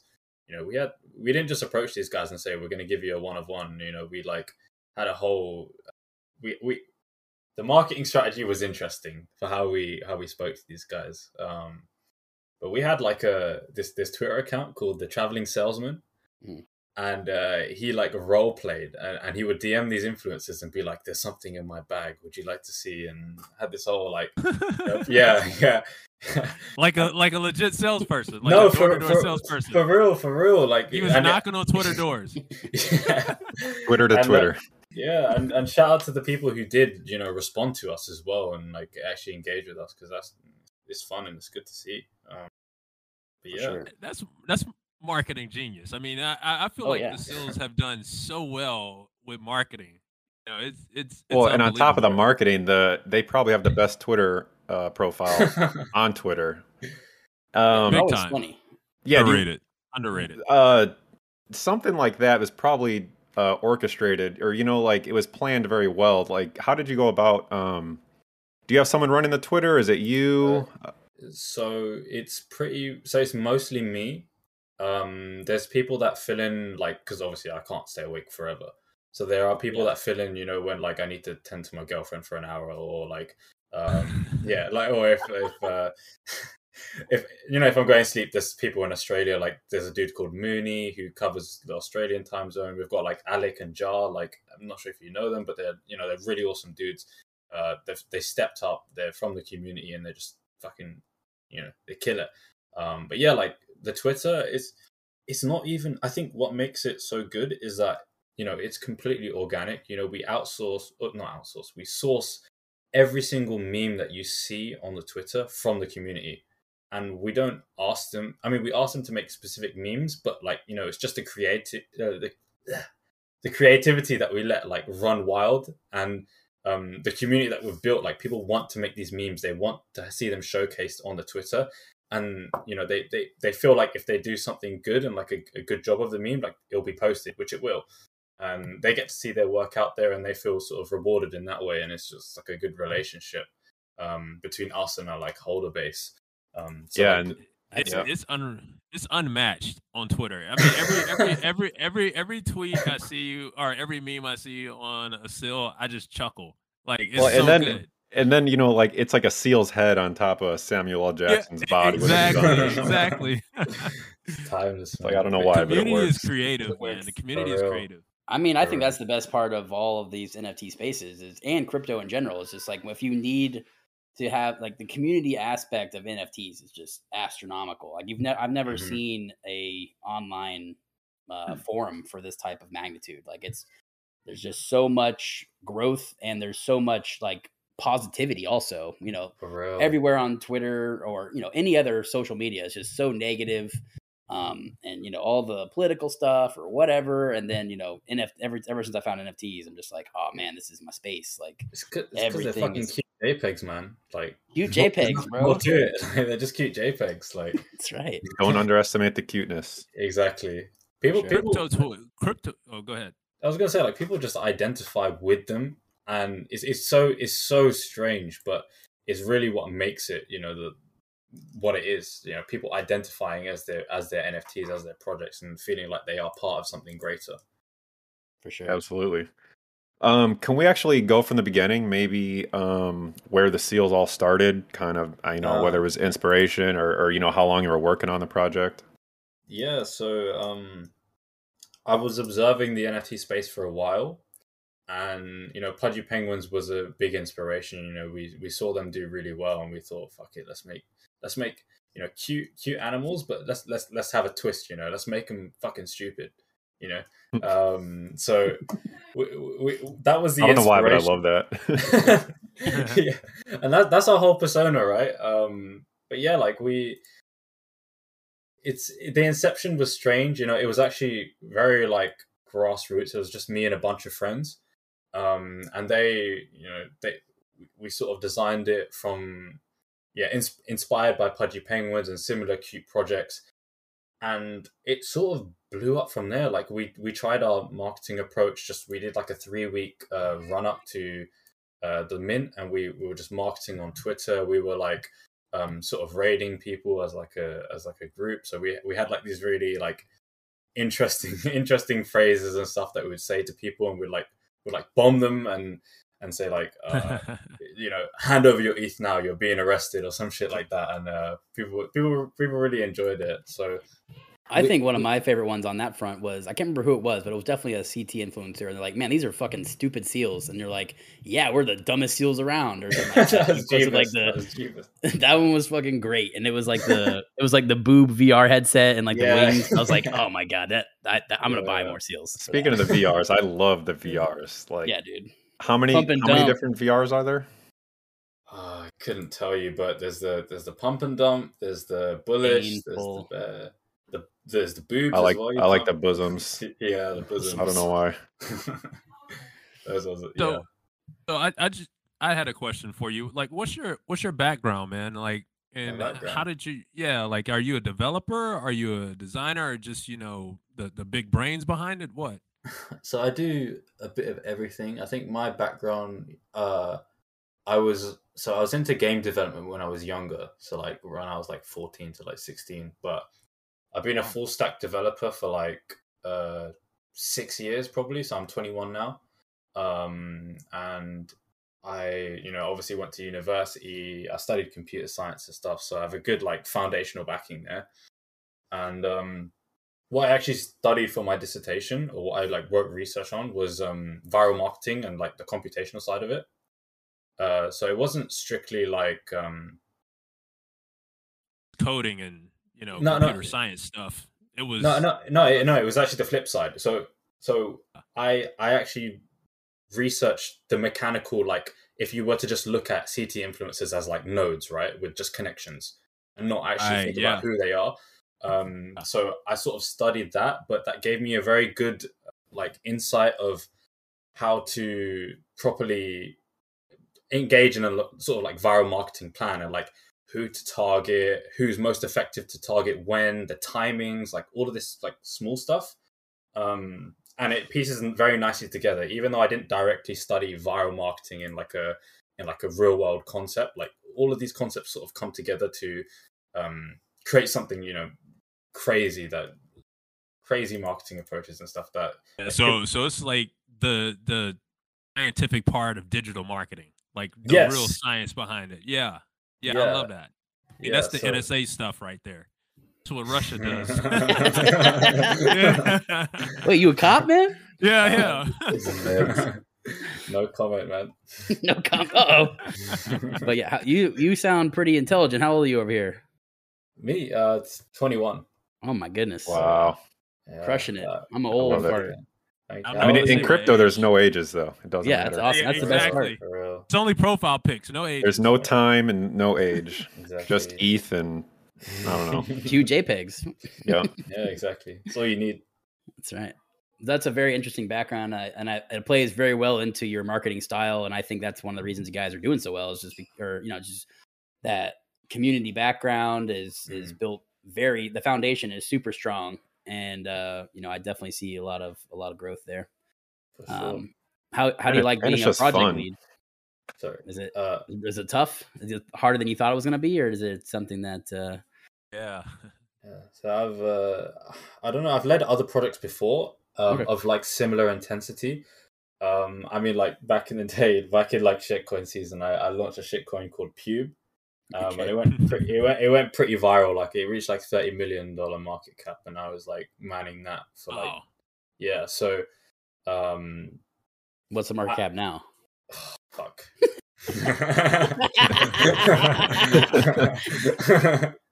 we didn't just approach these guys and say, we're going to give you a one of one. We like had a whole, the marketing strategy was interesting for how we spoke to these guys. But we had like this Twitter account called the Traveling Salesman. Mm. And he like role played, and he would DM these influencers and be like, "There's something in my bag. Would you like to see?" And had this whole like, like a legit salesperson, like a door-to-door salesperson, for real. Like he was knocking on Twitter doors, Twitter to Twitter. And shout out to the people who did respond to us as well and like actually engage with us, because it's fun and it's good to see. But yeah, sure. That's. Marketing genius. I mean, I feel the seals have done so well with marketing. No, it's well, and on top of the marketing, they probably have the best Twitter profile on Twitter. Big time. Was funny. Yeah, underrated. Something like that was probably orchestrated, or like it was planned very well. Like, how did you go about? Do you have someone running the Twitter? Is it you? So it's mostly me. There's people that fill in, like, because obviously I can't stay awake forever. So there are people that fill in, when like I need to tend to my girlfriend for an hour, or like, if I'm going to sleep, there's people in Australia, like there's a dude called Mooney who covers the Australian time zone. We've got like Alec and Jar, like I'm not sure if you know them, but they're, they're really awesome dudes. They stepped up, they're from the community and they're just fucking, they kill it. But yeah, like the Twitter is, it's not even, I think what makes it so good is that, it's completely organic. We source every single meme that you see on the Twitter from the community. And we don't ask them, we ask them to make specific memes, but like, it's just the creativity that we let like run wild. And the community that we've built, like people want to make these memes. They want to see them showcased on the Twitter. And, they feel like if they do something good and like a good job of the meme, like it'll be posted, which it will. And they get to see their work out there and they feel sort of rewarded in that way. And it's just like a good relationship between us and our like holder base. It's unmatched on Twitter. Every tweet I see you, or every meme I see you on a seal, I just chuckle. Like it's good. And then like it's like a seal's head on top of Samuel L. Jackson's body. Exactly. It's like I don't know why, but it works. The community is creative, man. The community is creative. I think that's the best part of all of these NFT spaces and crypto in general. It's just like if you need to have like the community aspect of NFTs is just astronomical. Like I've never seen a online forum for this type of magnitude. Like there's just so much growth and there's so much like positivity also, everywhere on Twitter or, any other social media is just so negative. And all the political stuff or whatever, and then ever since I found NFTs, I'm just like, oh man, this is my space. Like it's because they're fucking cute JPEGs, man. Like cute JPEGs, bro. We'll do it. Like, they're just cute JPEGs. Like that's right. Don't underestimate the cuteness. Exactly. Crypto. Oh, go ahead. I was gonna say like people just identify with them, and it's so strange, but it's really what makes it. What it is, people identifying as their NFTs, as their projects, and feeling like they are part of something greater. For sure, absolutely. Can we actually go from the beginning? Maybe where the seals all started, kind of. Whether it was inspiration or how long you were working on the project. Yeah, so I was observing the NFT space for a while, and Pudgy Penguins was a big inspiration. We saw them do really well, and we thought, fuck it, let's make cute animals, but let's have a twist. Let's make them fucking stupid. So we that was the inspiration. I don't know why, but I love that. Yeah. And that's our whole persona, right? But yeah, like the inception was strange. It was actually very like grassroots. It was just me and a bunch of friends, and we sort of designed it from. Yeah, inspired by Pudgy Penguins and similar cute projects, and it sort of blew up from there. Like we tried our marketing approach. We did like a 3-week run up to the mint, and we were just marketing on Twitter. We were like sort of raiding people as like a group. So we had like these really like interesting phrases and stuff that we would say to people, and we'd like bomb them and say like, hand over your ETH now, you're being arrested or some shit like that. And people really enjoyed it. So I think one of my favorite ones on that front was, I can't remember who it was, but it was definitely a CT influencer. And they're like, man, these are fucking stupid seals. And you're like, yeah, we're the dumbest seals around. Or something like that. That one was fucking great. And it was like the boob VR headset and like the wings. I was like, oh my God, I'm going to buy more seals. Speaking of the VRs, I love the VRs. Like, yeah, dude. How many different VRs are there? I couldn't tell you, but there's the pump and dump, there's the bullish, painful. There's the boobs. I like the bosoms. Yeah, the bosoms. I don't know why. So I had a question for you. Like, what's your background, man? Like, and how did you? Yeah, like, are you a developer? Are you a designer? Or just, you know, the big brains behind it? What? So I do a bit of everything. I think my background, I was into game development when I was younger. So like when I was like 14 to like 16, but I've been a full stack developer for like 6 years probably. So I'm 21 now. And I, you know, obviously went to university. I studied computer science and stuff. So I have a good like foundational backing there. And, what I actually studied for my dissertation, or what I like wrote research on, was viral marketing and like the computational side of it. So it wasn't strictly like coding and, you know, computer science stuff. It was no. It was actually the flip side. So I actually researched the mechanical, like if you were to just look at CT influencers as like nodes, right, with just connections, and not actually think about who they are. So I sort of studied that, but that gave me a very good like insight of how to properly engage in a sort of like viral marketing plan, and like who to target, who's most effective to target when, the timings, like all of this like small stuff. And it pieces very nicely together, even though I didn't directly study viral marketing in like a real world concept. Like all of these concepts sort of come together to create something, you know, crazy marketing approaches and stuff that so it's like the scientific part of digital marketing, like the real science behind it. Yeah. I love that. Yeah, that's the NSA stuff right there. That's what Russia does. Wait, you a cop, man? Yeah. No comment, man. No comment. Uh-oh. But yeah, you sound pretty intelligent. How old are you over here? Me, it's 21. Oh my goodness! Wow, crushing it. I'm an old fart. I mean, in crypto, there's no ages though. It doesn't matter. That's awesome. That's the best part. It's only profile pics, no age. There's no time and no age. Exactly. Just ETH and I don't know. Few JPEGs. Yeah, exactly. That's all you need. That's right. That's a very interesting background, and it plays very well into your marketing style. And I think that's one of the reasons you guys are doing so well. Is just, or you know, just that community background is built very, the foundation is super strong, and you know, I definitely see a lot of growth there. Sure. How do you like being a project lead? Sorry, is it tough? Is it harder than you thought it was going to be, or is it something that? So I've I don't know. I've led other projects before of like similar intensity. I mean, like back in the day, back in like shitcoin season, I launched a shitcoin called Pube. And it went pretty viral. Like it reached like $30 million market cap, and I was like manning that for like So, what's the market cap now? Oh, fuck.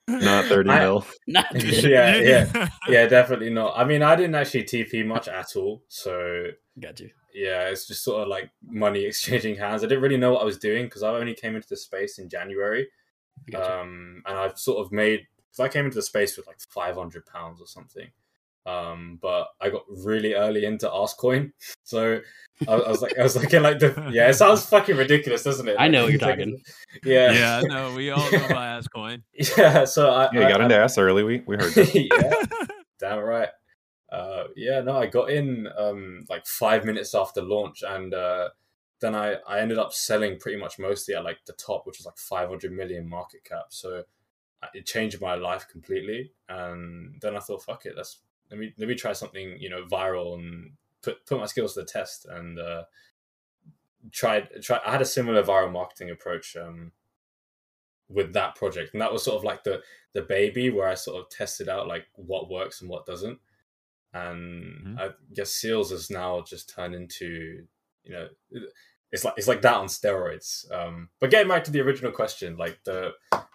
Not 30 mil. Yeah, definitely not. I mean, I didn't actually TP much at all. So got you. Yeah, it's just sort of like money exchanging hands. I didn't really know what I was doing because I only came into the space in January. Gotcha. And I've sort of made, because I came into the space with like £500 or something, but I got really early into AskCoin, so I was like, in like the, yeah, it sounds fucking ridiculous, doesn't it? I know what you're talking. Yeah, no, we all know about AskCoin. Yeah, so I got into Ask early. We heard that. Yeah, damn right. I got in like 5 minutes after launch, and then I ended up selling pretty much mostly at like the top, which was like 500 million market cap. So it changed my life completely. And then I thought, fuck it, let me try something, you know, viral and put my skills to the test. And tried. I had a similar viral marketing approach with that project, and that was sort of like the baby where I sort of tested out like what works and what doesn't. And I guess Seals has now just turned into, you know, it's like that on steroids. But getting back to the original question, like the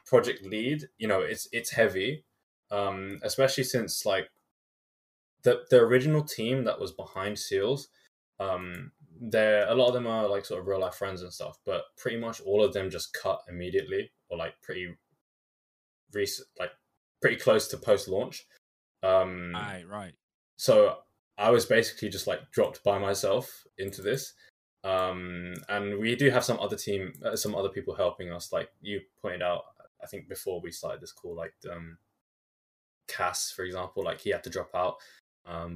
project lead, you know, it's heavy, especially since like the original team that was behind Seals, a lot of them are like sort of real life friends and stuff, but pretty much all of them just cut immediately or like pretty recent, like pretty close to post launch. Right. So I was basically just like dropped by myself into this. And we do have some other team, some other people helping us. Like you pointed out, I think before we started this call, like Cass, for example, like he had to drop out,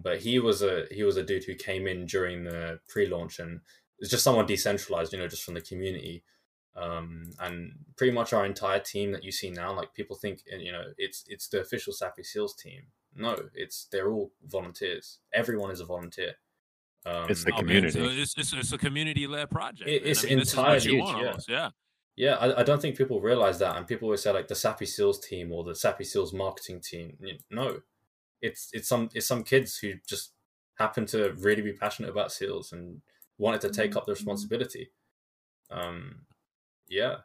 but he was a dude who came in during the pre-launch, and it's just someone decentralized, you know, just from the community. And pretty much our entire team that you see now, like people think, you know, it's the official Sappy Seals team. No, they're all volunteers. Everyone is a volunteer. It's the community. Man, so it's a community-led project. It's entirely huge. I don't think people realize that, and people always say like the Sappy Seals team or the Sappy Seals marketing team. No, it's some kids who just happen to really be passionate about seals and wanted to take up the responsibility. So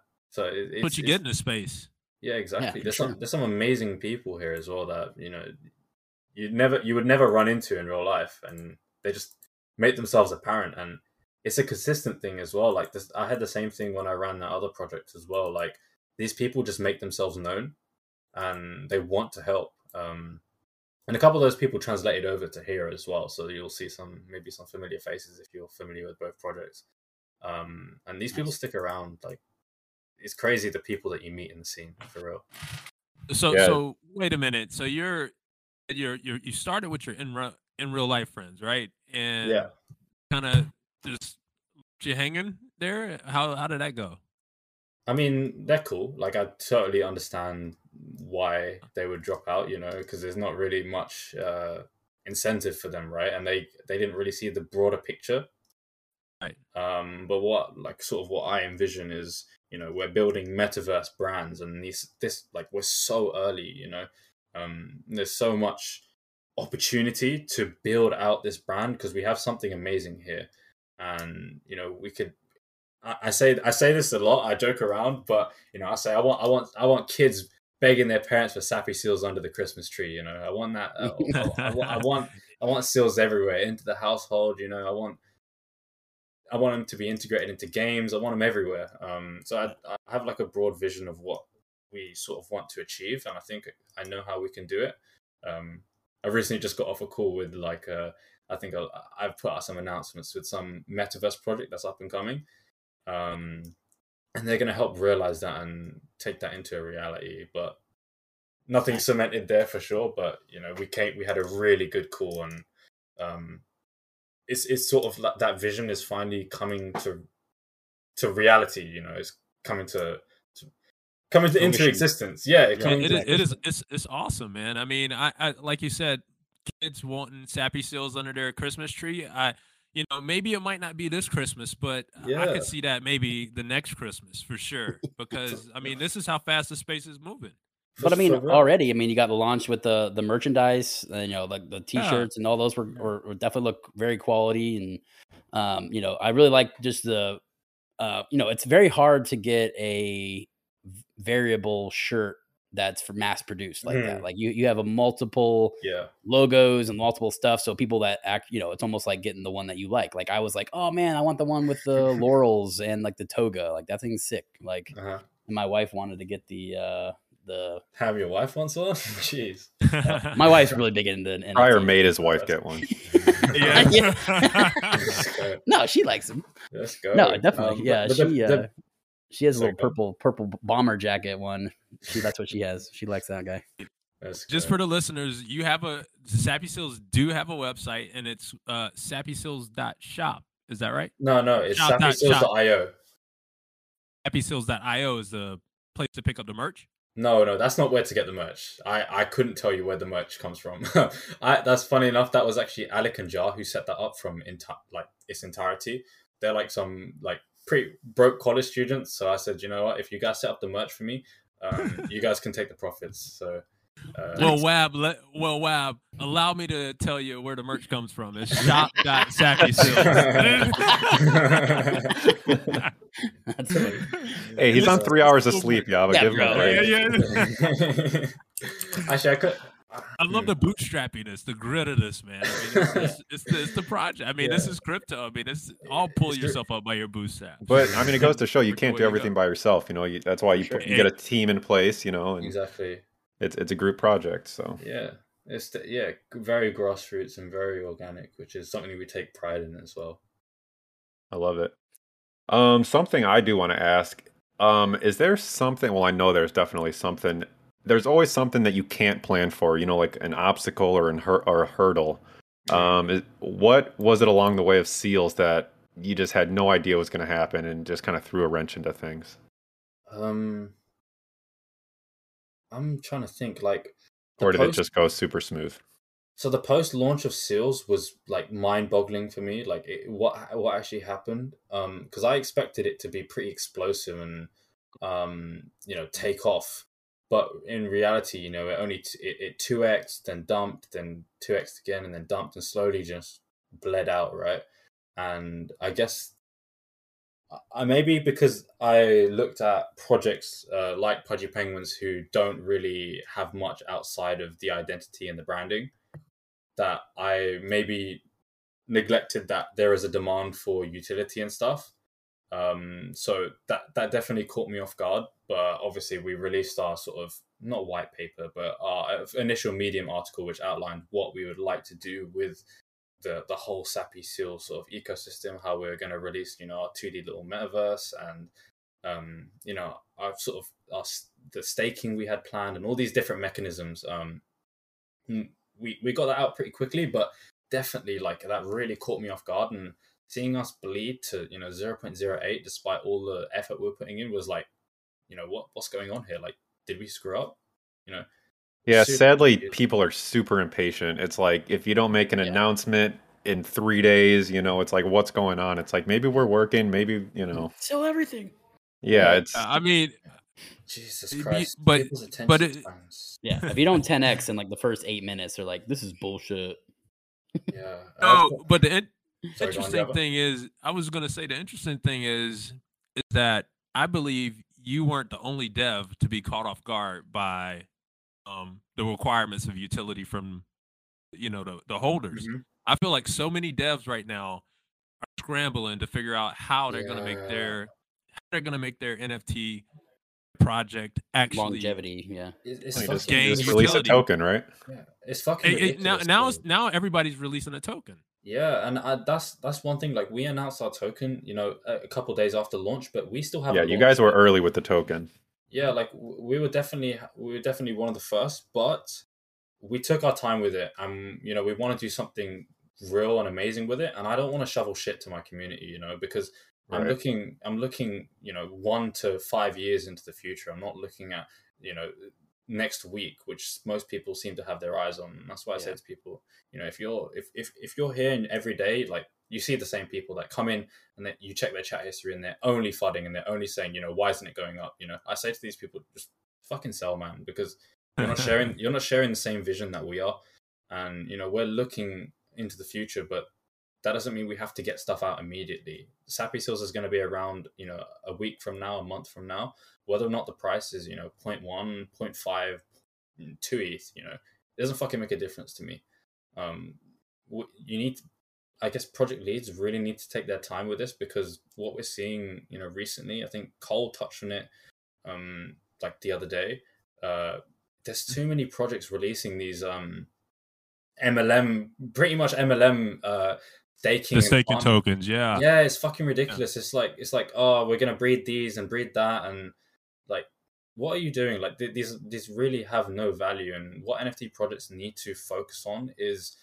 but you get in the space. Yeah, exactly. Yeah, there's some amazing people here as well that you would never run into in real life, and they just make themselves apparent. And it's a consistent thing as well. Like this, I had the same thing when I ran that other project as well. Like these people just make themselves known and they want to help. And a couple of those people translated over to here as well. So you'll see maybe some familiar faces if you're familiar with both projects. And these people stick around. Like it's crazy the people that you meet in the scene for real. So wait a minute. So you started with your in real life friends, right? And kind of just you hanging there. How did that go? I mean, they're cool. Like I totally understand why they would drop out, you know, because there's not really much incentive for them, right? And they didn't really see the broader picture. Right. But what I envision is, you know, we're building metaverse brands, and we're so early, you know. There's so much opportunity to build out this brand because we have something amazing here, and you know we could. I say this a lot. I joke around, but you know I say I want kids begging their parents for Sappy Seals under the Christmas tree. You know I want that. I want seals everywhere into the household. You know I want them to be integrated into games. I want them everywhere. So I have like a broad vision of what we sort of want to achieve, and I think I know how we can do it. I recently just got off a call with I've put out some announcements with some metaverse project that's up and coming, and they're going to help realize that and take that into a reality. But nothing cemented there for sure. But you know, we had a really good call, and it's sort of like that vision is finally coming to reality. You know, it's coming into existence. Yeah, it's awesome, man. I mean, I like you said, kids wanting Sappy Seals under their Christmas tree. Maybe it might not be this Christmas, but yeah. I could see that maybe the next Christmas for sure. Because I mean, this is how fast the space is moving. But I mean, already, I mean, you got the launch with the merchandise, and, you know, like the T-shirts and all those were definitely look very quality. And you know, I really like just the, you know, it's very hard to get a variable shirt that's for mass produced like that. Like you have a multiple logos and multiple stuff. So people that act, you know, it's almost like getting the one that you like. Like I was like, oh man, I want the one with the laurels and like the toga. Like that thing's sick. Like and my wife wanted to get the. Have your wife wants one? Jeez. My wife's really big into it. Cryer made his wife get one. No, she likes them. Let's go. No, definitely. She has a little purple bomber jacket one. That's what she has. She likes that guy. Just for the listeners, you have Sappy Seals do have a website, and it's sappyseals.shop. Is that right? No, it's sappyseals.io. Sappyseals.io is the place to pick up the merch? No, that's not where to get the merch. I couldn't tell you where the merch comes from. That's funny enough. That was actually Alec and Jar who set that up from its entirety. They're like some like pretty broke college students, so I said, you know what, if you guys set up the merch for me, you guys can take the profits. So Wab, allow me to tell you where the merch comes from. It's shop.sappyseals. That's funny. Hey, he's on 3 hours of sleep, Yaba. Give him a break. Actually, I love the bootstrappiness, the grit of this, man. I mean, it's the project. I mean, this is crypto. I mean, it's all pull yourself up by your bootstrap. But I mean, it goes to show you can't do everything by yourself. You know, that's why you get a team in place. You know, and exactly. It's a group project. So it's very grassroots and very organic, which is something we take pride in as well. I love it. Something I do want to ask, is there something, well, I know there's definitely something, there's always something that you can't plan for, you know, like an obstacle or a hurdle. What was it along the way of Seals that you just had no idea was going to happen and just kind of threw a wrench into things? I'm trying to think, like... Or did it just go super smooth? So the post-launch of Seals was like mind-boggling for me. Like what actually happened? Because I expected it to be pretty explosive and take off, but in reality, it only it 2x'd, then dumped, then 2x'd again, and then dumped, and slowly just bled out, right? And I guess I maybe because I looked at projects like Pudgy Penguins who don't really have much outside of the identity and the branding, that I maybe neglected that there is a demand for utility and stuff. So that definitely caught me off guard. But obviously we released our sort of, not white paper, but our initial Medium article, which outlined what we would like to do with the whole Sappy Seals sort of ecosystem, how we're going to release, our 2D little metaverse and, our sort of the staking we had planned and all these different mechanisms. We got that out pretty quickly, but definitely like that really caught me off guard, and seeing us bleed to 0.08 despite all the effort we were putting in was like, what's going on here? Like, did we screw up? Yeah, sadly people are super impatient. It's like, if you don't make an announcement in 3 days, it's like, what's going on? It's like, maybe we're working, maybe sell everything. Yeah, it's I mean, Jesus Christ. But if you don't 10x in like the first 8 minutes, they're like, this is bullshit. Yeah. No, but the interesting thing is, is that I believe you weren't the only dev to be caught off guard by the requirements of utility from the holders. Mm-hmm. I feel like so many devs right now are scrambling to figure out how they're going to make their NFT project actually longevity. It's just release a token, right? It's fucking now everybody's releasing a token. And that's one thing, like we announced our token a couple days after launch, but we still have you guys were early with the token. Like we were definitely one of the first, but we took our time with it, and we want to do something real and amazing with it, and I don't want to shovel shit to my community, because I'm looking 1 to 5 years into the future. I'm not looking at, next week, which most people seem to have their eyes on. And that's why I say to people, if you're here and every day, like you see the same people that come in and that you check their chat history and they're only fudding and they're only saying, why isn't it going up? I say to these people, just fucking sell, man, because you're not sharing the same vision that we are. And, we're looking into the future, but that doesn't mean we have to get stuff out immediately. Sappy Seals is going to be around, a week from now, a month from now, whether or not the price is, 0.1, 0.5, 2 ETH, it doesn't fucking make a difference to me. You need to, I guess project leads really need to take their time with this, because what we're seeing, recently, I think Cole touched on it, like the other day, there's too many projects releasing these, MLM, pretty much MLM, staking tokens, it's fucking ridiculous. It's like oh, we're gonna breed these and breed that, and like, what are you doing? Like these really have no value. And what NFT projects need to focus on is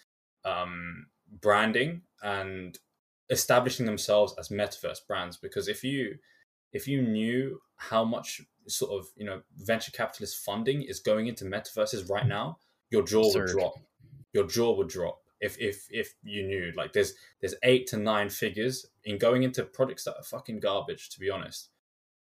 branding and establishing themselves as metaverse brands, because if you knew how much sort of venture capitalist funding is going into metaverses right now, your jaw would drop if you knew. Like there's 8 to 9 figures in going into products that are fucking garbage, to be honest,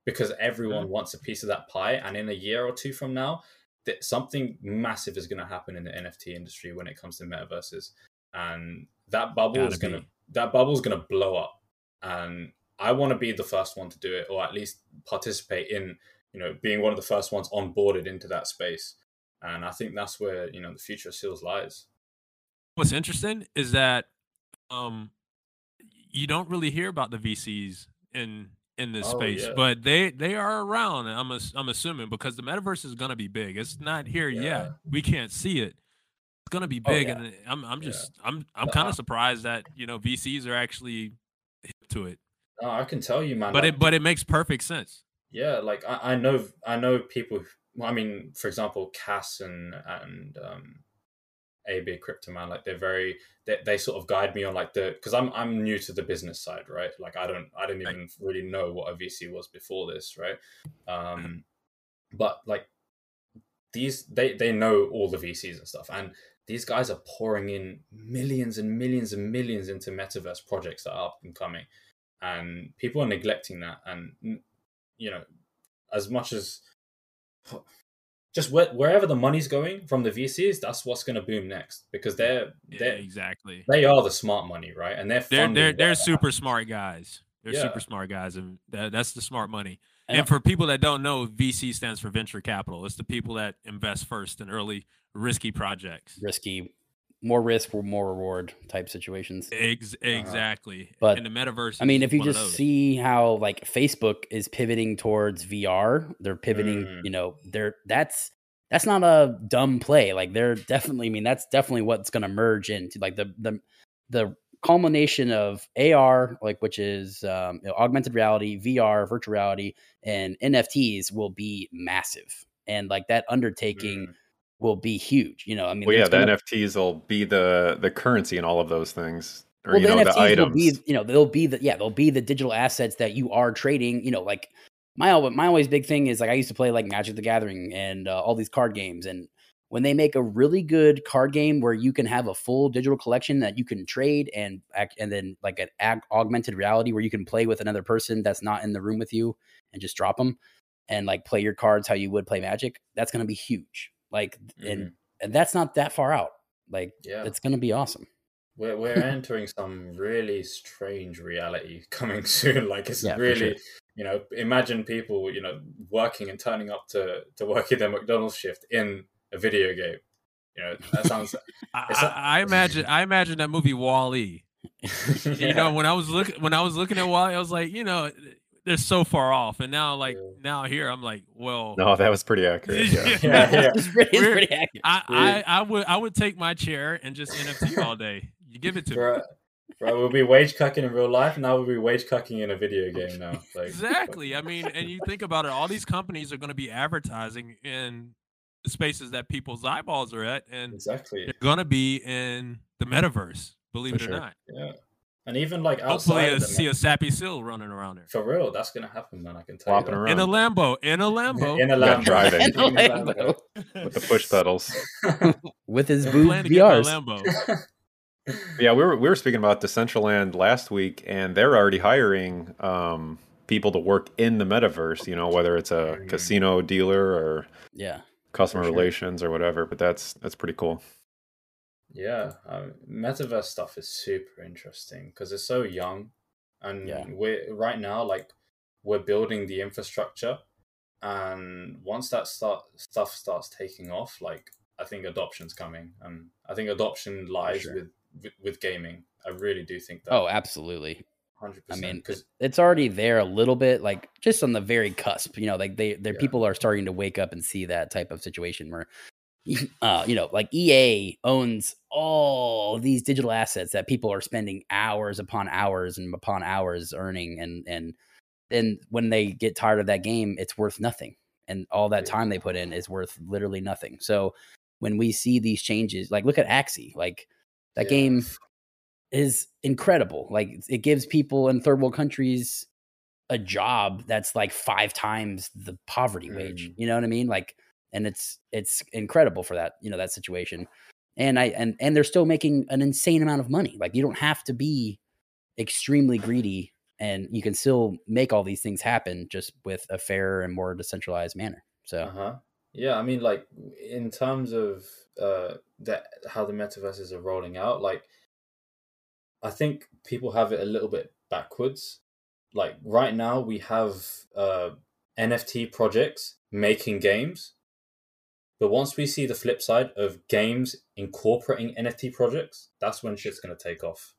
because everyone wants a piece of that pie. And in a year or two from now, that something massive is going to happen in the NFT industry when it comes to metaverses, and that bubble's going to blow up. And I want to be the first one to do it, or at least participate in being one of the first ones onboarded into that space. And I think that's where the future of Seals lies. What's interesting is that you don't really hear about the VCs in this space, but they are around. I'm assuming, because the metaverse is going to be big. It's not here yet. We can't see it. It's going to be big, and I'm kind of surprised that VCs are actually hip to it. No, I can tell you, man. But like, it makes perfect sense. Yeah, like I know people. I mean, for example, Cass and AB Crypto, man, like they're very they sort of guide me on like the, because I'm new to the business side, right? Like I didn't even really know what a VC was before this, right? But like these they know all the VCs and stuff, and these guys are pouring in millions and millions and millions into metaverse projects that are up and coming, and people are neglecting that. And you know, as much as just wherever the money's going from the VCs, that's what's going to boom next, because they are the smart money, right? And they're super smart guys. They're super smart guys, and that's the smart money. And for people that don't know, VC stands for venture capital. It's the people that invest first in early risky projects. More risk, more reward type situations. Exactly. But in the metaverse, I mean, if you just see how like Facebook is pivoting towards VR, they're pivoting. You know, that's not a dumb play. Like that's definitely what's going to merge into like the culmination of AR, like which is augmented reality, VR, virtual reality, and NFTs will be massive, and like that undertaking will be huge. You know, I mean, the NFTs will be the currency in all of those things, or well, you know, the items. They'll be the digital assets that you are trading. You know, like my always big thing is like I used to play like Magic the Gathering and all these card games, and when they make a really good card game where you can have a full digital collection that you can trade and then like an augmented reality where you can play with another person that's not in the room with you and just drop them and like play your cards how you would play Magic, that's going to be huge. Like, and that's not that far out. Like, it's going to be awesome. We're entering some really strange reality coming soon. Like, it's really, sure. You know, imagine people, you know, working and turning up to work at their McDonald's shift in a video game. You know, that sounds... I imagine that movie WALL-E. You know, when I was looking at WALL-E, I was like, you know... They're so far off, and now now here I'm like, well, no, that was pretty accurate. It's pretty accurate. I would take my chair and just NFT all day. You give it to me. Bro, we'll be wage cucking in real life, and now we'll be wage cucking in a video game now. Like, exactly. I mean, and you think about it, all these companies are going to be advertising in spaces that people's eyeballs are at, and exactly, they're going to be in the metaverse. Believe it or not. Yeah. And even like outside, hopefully see a Sappy Seal running around there. For real, that's gonna happen, man. I can tell you. Around. In a Lambo, driving, in a Lambo. With the push pedals, with his VRs. Yeah, we were speaking about Decentraland last week, and they're already hiring people to work in the metaverse. You know, whether it's a casino dealer or customer relations or whatever. But that's pretty cool. Yeah, metaverse stuff is super interesting because it's so young, and we're right now like we're building the infrastructure, and once that stuff starts taking off, like I think adoption's coming, and I think adoption lies with gaming. I really do think that. Oh, absolutely. 100%. I mean, because it's already there a little bit, like just on the very cusp. You know, like people are starting to wake up and see that type of situation where. You know, like EA owns all these digital assets that people are spending hours upon hours and upon hours earning. And then when they get tired of that game, it's worth nothing. And all that time they put in is worth literally nothing. So when we see these changes, like look at Axie, like that game is incredible. Like it gives people in third world countries a job that's like 5 times the poverty wage. You know what I mean? Like, and it's incredible for that, you know, that situation. And they're still making an insane amount of money. Like you don't have to be extremely greedy, and you can still make all these things happen just with a fairer and more decentralized manner. So, yeah, I mean, like in terms of how the metaverses are rolling out, like I think people have it a little bit backwards. Like right now we have NFT projects making games. But once we see the flip side of games incorporating NFT projects, that's when shit's going to take off.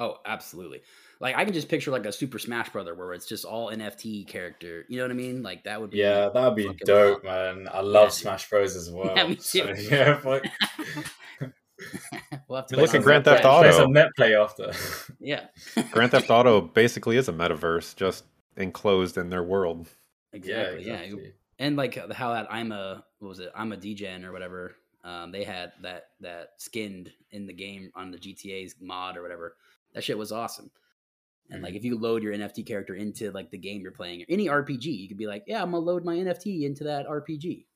Oh, absolutely. Like, I can just picture, like, a Super Smash Brother where it's just all NFT character. You know what I mean? Like, that would be... Yeah, that would be dope, man. I love Smash Bros as well. Yeah, me too. So, yeah, We'll have to look at Grand Theft Auto. Play some MetPlay after. Yeah. Grand Theft Auto basically is a metaverse, just enclosed in their world. Exactly. Yeah. Exactly. Yeah. And like how that I'm a DGen or whatever. They had that skinned in the game on the GTA's mod or whatever. That shit was awesome. And like, if you load your NFT character into like the game you're playing or any RPG, you could be like, yeah, I'm gonna load my NFT into that RPG,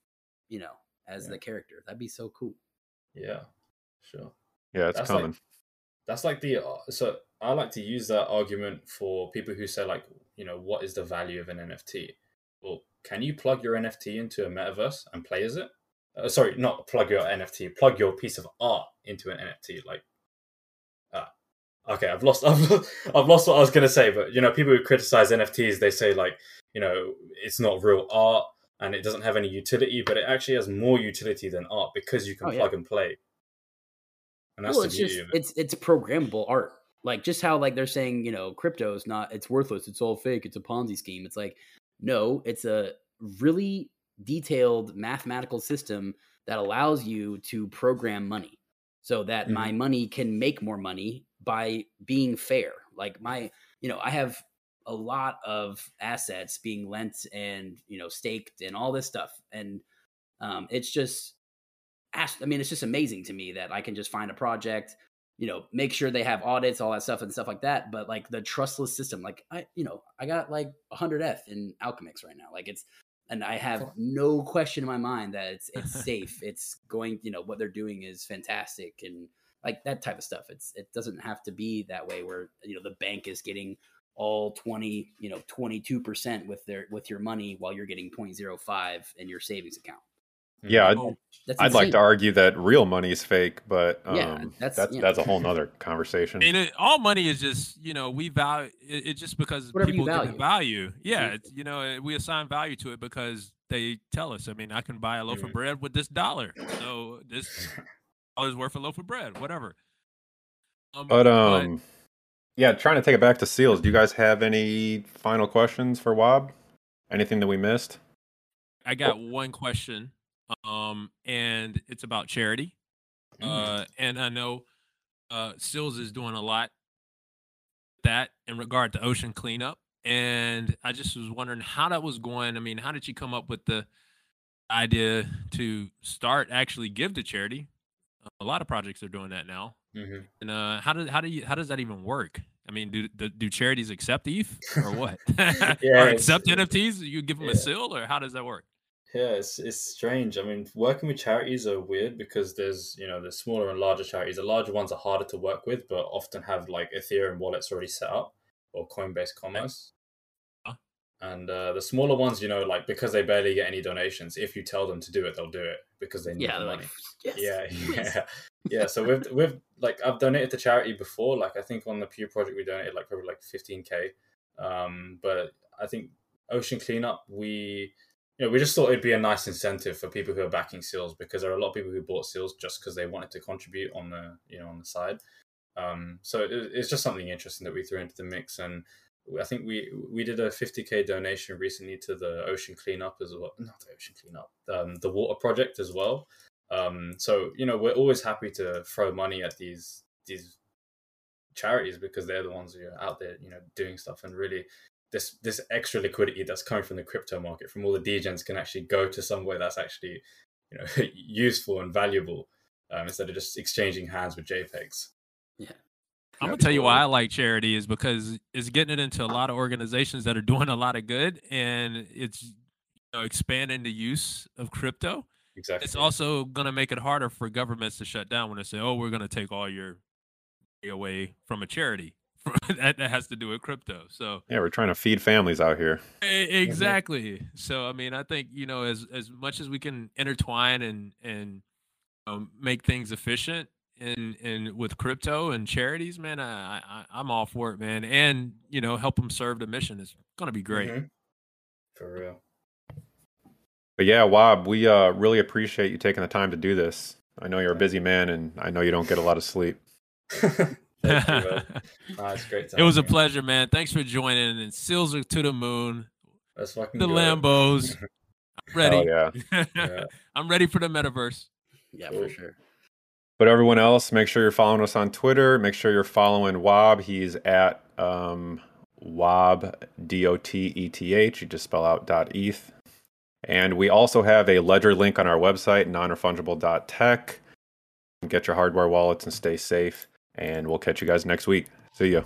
you know, as the character. That'd be so cool. Yeah, sure. Yeah, it's common. Like, that's like so I like to use that argument for people who say like, you know, what is the value of an NFT? Well, can you plug your NFT into a metaverse and play as it? Sorry, not plug your NFT, plug your piece of art into an NFT. Like, okay, I've lost what I was gonna say, but you know, people who criticize NFTs, they say like, you know, it's not real art and it doesn't have any utility, but it actually has more utility than art because you can plug and play. And that's the beauty of it. It's programmable art. Like just how like they're saying, you know, crypto is not, it's worthless, it's all fake, it's a Ponzi scheme. It's like, no, it's a really detailed mathematical system that allows you to program money so that my money can make more money by being fair. Like I have a lot of assets being lent and, you know, staked and all this stuff. And it's just, it's just amazing to me that I can just find a project, you know, make sure they have audits, all that stuff and stuff like that. But like the trustless system, like I got like 100F in Alchemix right now. Like and I have no question in my mind that it's safe. It's going, you know, what they're doing is fantastic. And like that type of stuff. It doesn't have to be that way where, you know, the bank is getting all 22% with your money while you're getting 0.05 in your savings account. Yeah. I'd like to argue that real money is fake, but that's a whole nother conversation. And all money is just, you know, we value it's just because whatever people value. Give value. Yeah. It's, you know, we assign value to it because they tell us, I mean, I can buy a loaf of bread with this $1. So this is worth a loaf of bread, whatever. Trying to take it back to Seals. Do you guys have any final questions for Wab? Anything that we missed? I got one question, and it's about charity. And I know Seals is doing a lot that in regard to Ocean Cleanup, and I just was wondering how that was going. I mean, how did you come up with the idea to start actually give to charity? A lot of projects are doing that now. Mm-hmm. And how does that even work? I mean, do charities accept ETH or what? Or accept NFTs? You give them a seal, or how does that work? Yeah, it's strange. I mean, working with charities are weird because there's smaller and larger charities. The larger ones are harder to work with, but often have like Ethereum wallets already set up or Coinbase Commerce. Huh? And the smaller ones, you know, like because they barely get any donations, if you tell them to do it, they'll do it because they need the money. Like, yes, yeah. So we've like I've donated to charity before. Like I think on the Pew project we donated like over like 15K. But I think Ocean Cleanup we just thought it'd be a nice incentive for people who are backing Seals because there are a lot of people who bought Seals just because they wanted to contribute on the on the side. So it's just something interesting that we threw into the mix and. I think we did a 50K donation recently to the Ocean Cleanup as well. Not the Ocean Cleanup, the water project as well. So, you know, we're always happy to throw money at these charities because they're the ones who are out there, you know, doing stuff. And really this extra liquidity that's coming from the crypto market, from all the degens can actually go to somewhere that's actually, you know, useful and valuable instead of just exchanging hands with JPEGs. Yeah. I'm going to tell you why I like charity is because it's getting it into a lot of organizations that are doing a lot of good and it's expanding the use of crypto. Exactly. It's also going to make it harder for governments to shut down when they say, oh, we're going to take all your money away from a charity that has to do with crypto. So yeah, we're trying to feed families out here. Exactly. So, I mean, I think, you know, as much as we can intertwine and make things efficient, and with crypto and charities, man, I'm all for it, man. And, you know, help them serve the mission is going to be great. Mm-hmm. For real. But yeah, Wab, we really appreciate you taking the time to do this. I know you're a busy man and I know you don't get a lot of sleep. Thank you, bro. It's great time. It was a pleasure, man. Thanks for joining. And Seals are to the moon. That's fucking good. Lambos. I'm ready. Oh, yeah. I'm ready for the metaverse. Yeah, cool. For sure. But everyone else, make sure you're following us on Twitter. Make sure you're following Wab. He's at Wab, DOTETH. You just spell out .eth. And we also have a Ledger link on our website, nonrefungible.tech. Get your hardware wallets and stay safe. And we'll catch you guys next week. See ya.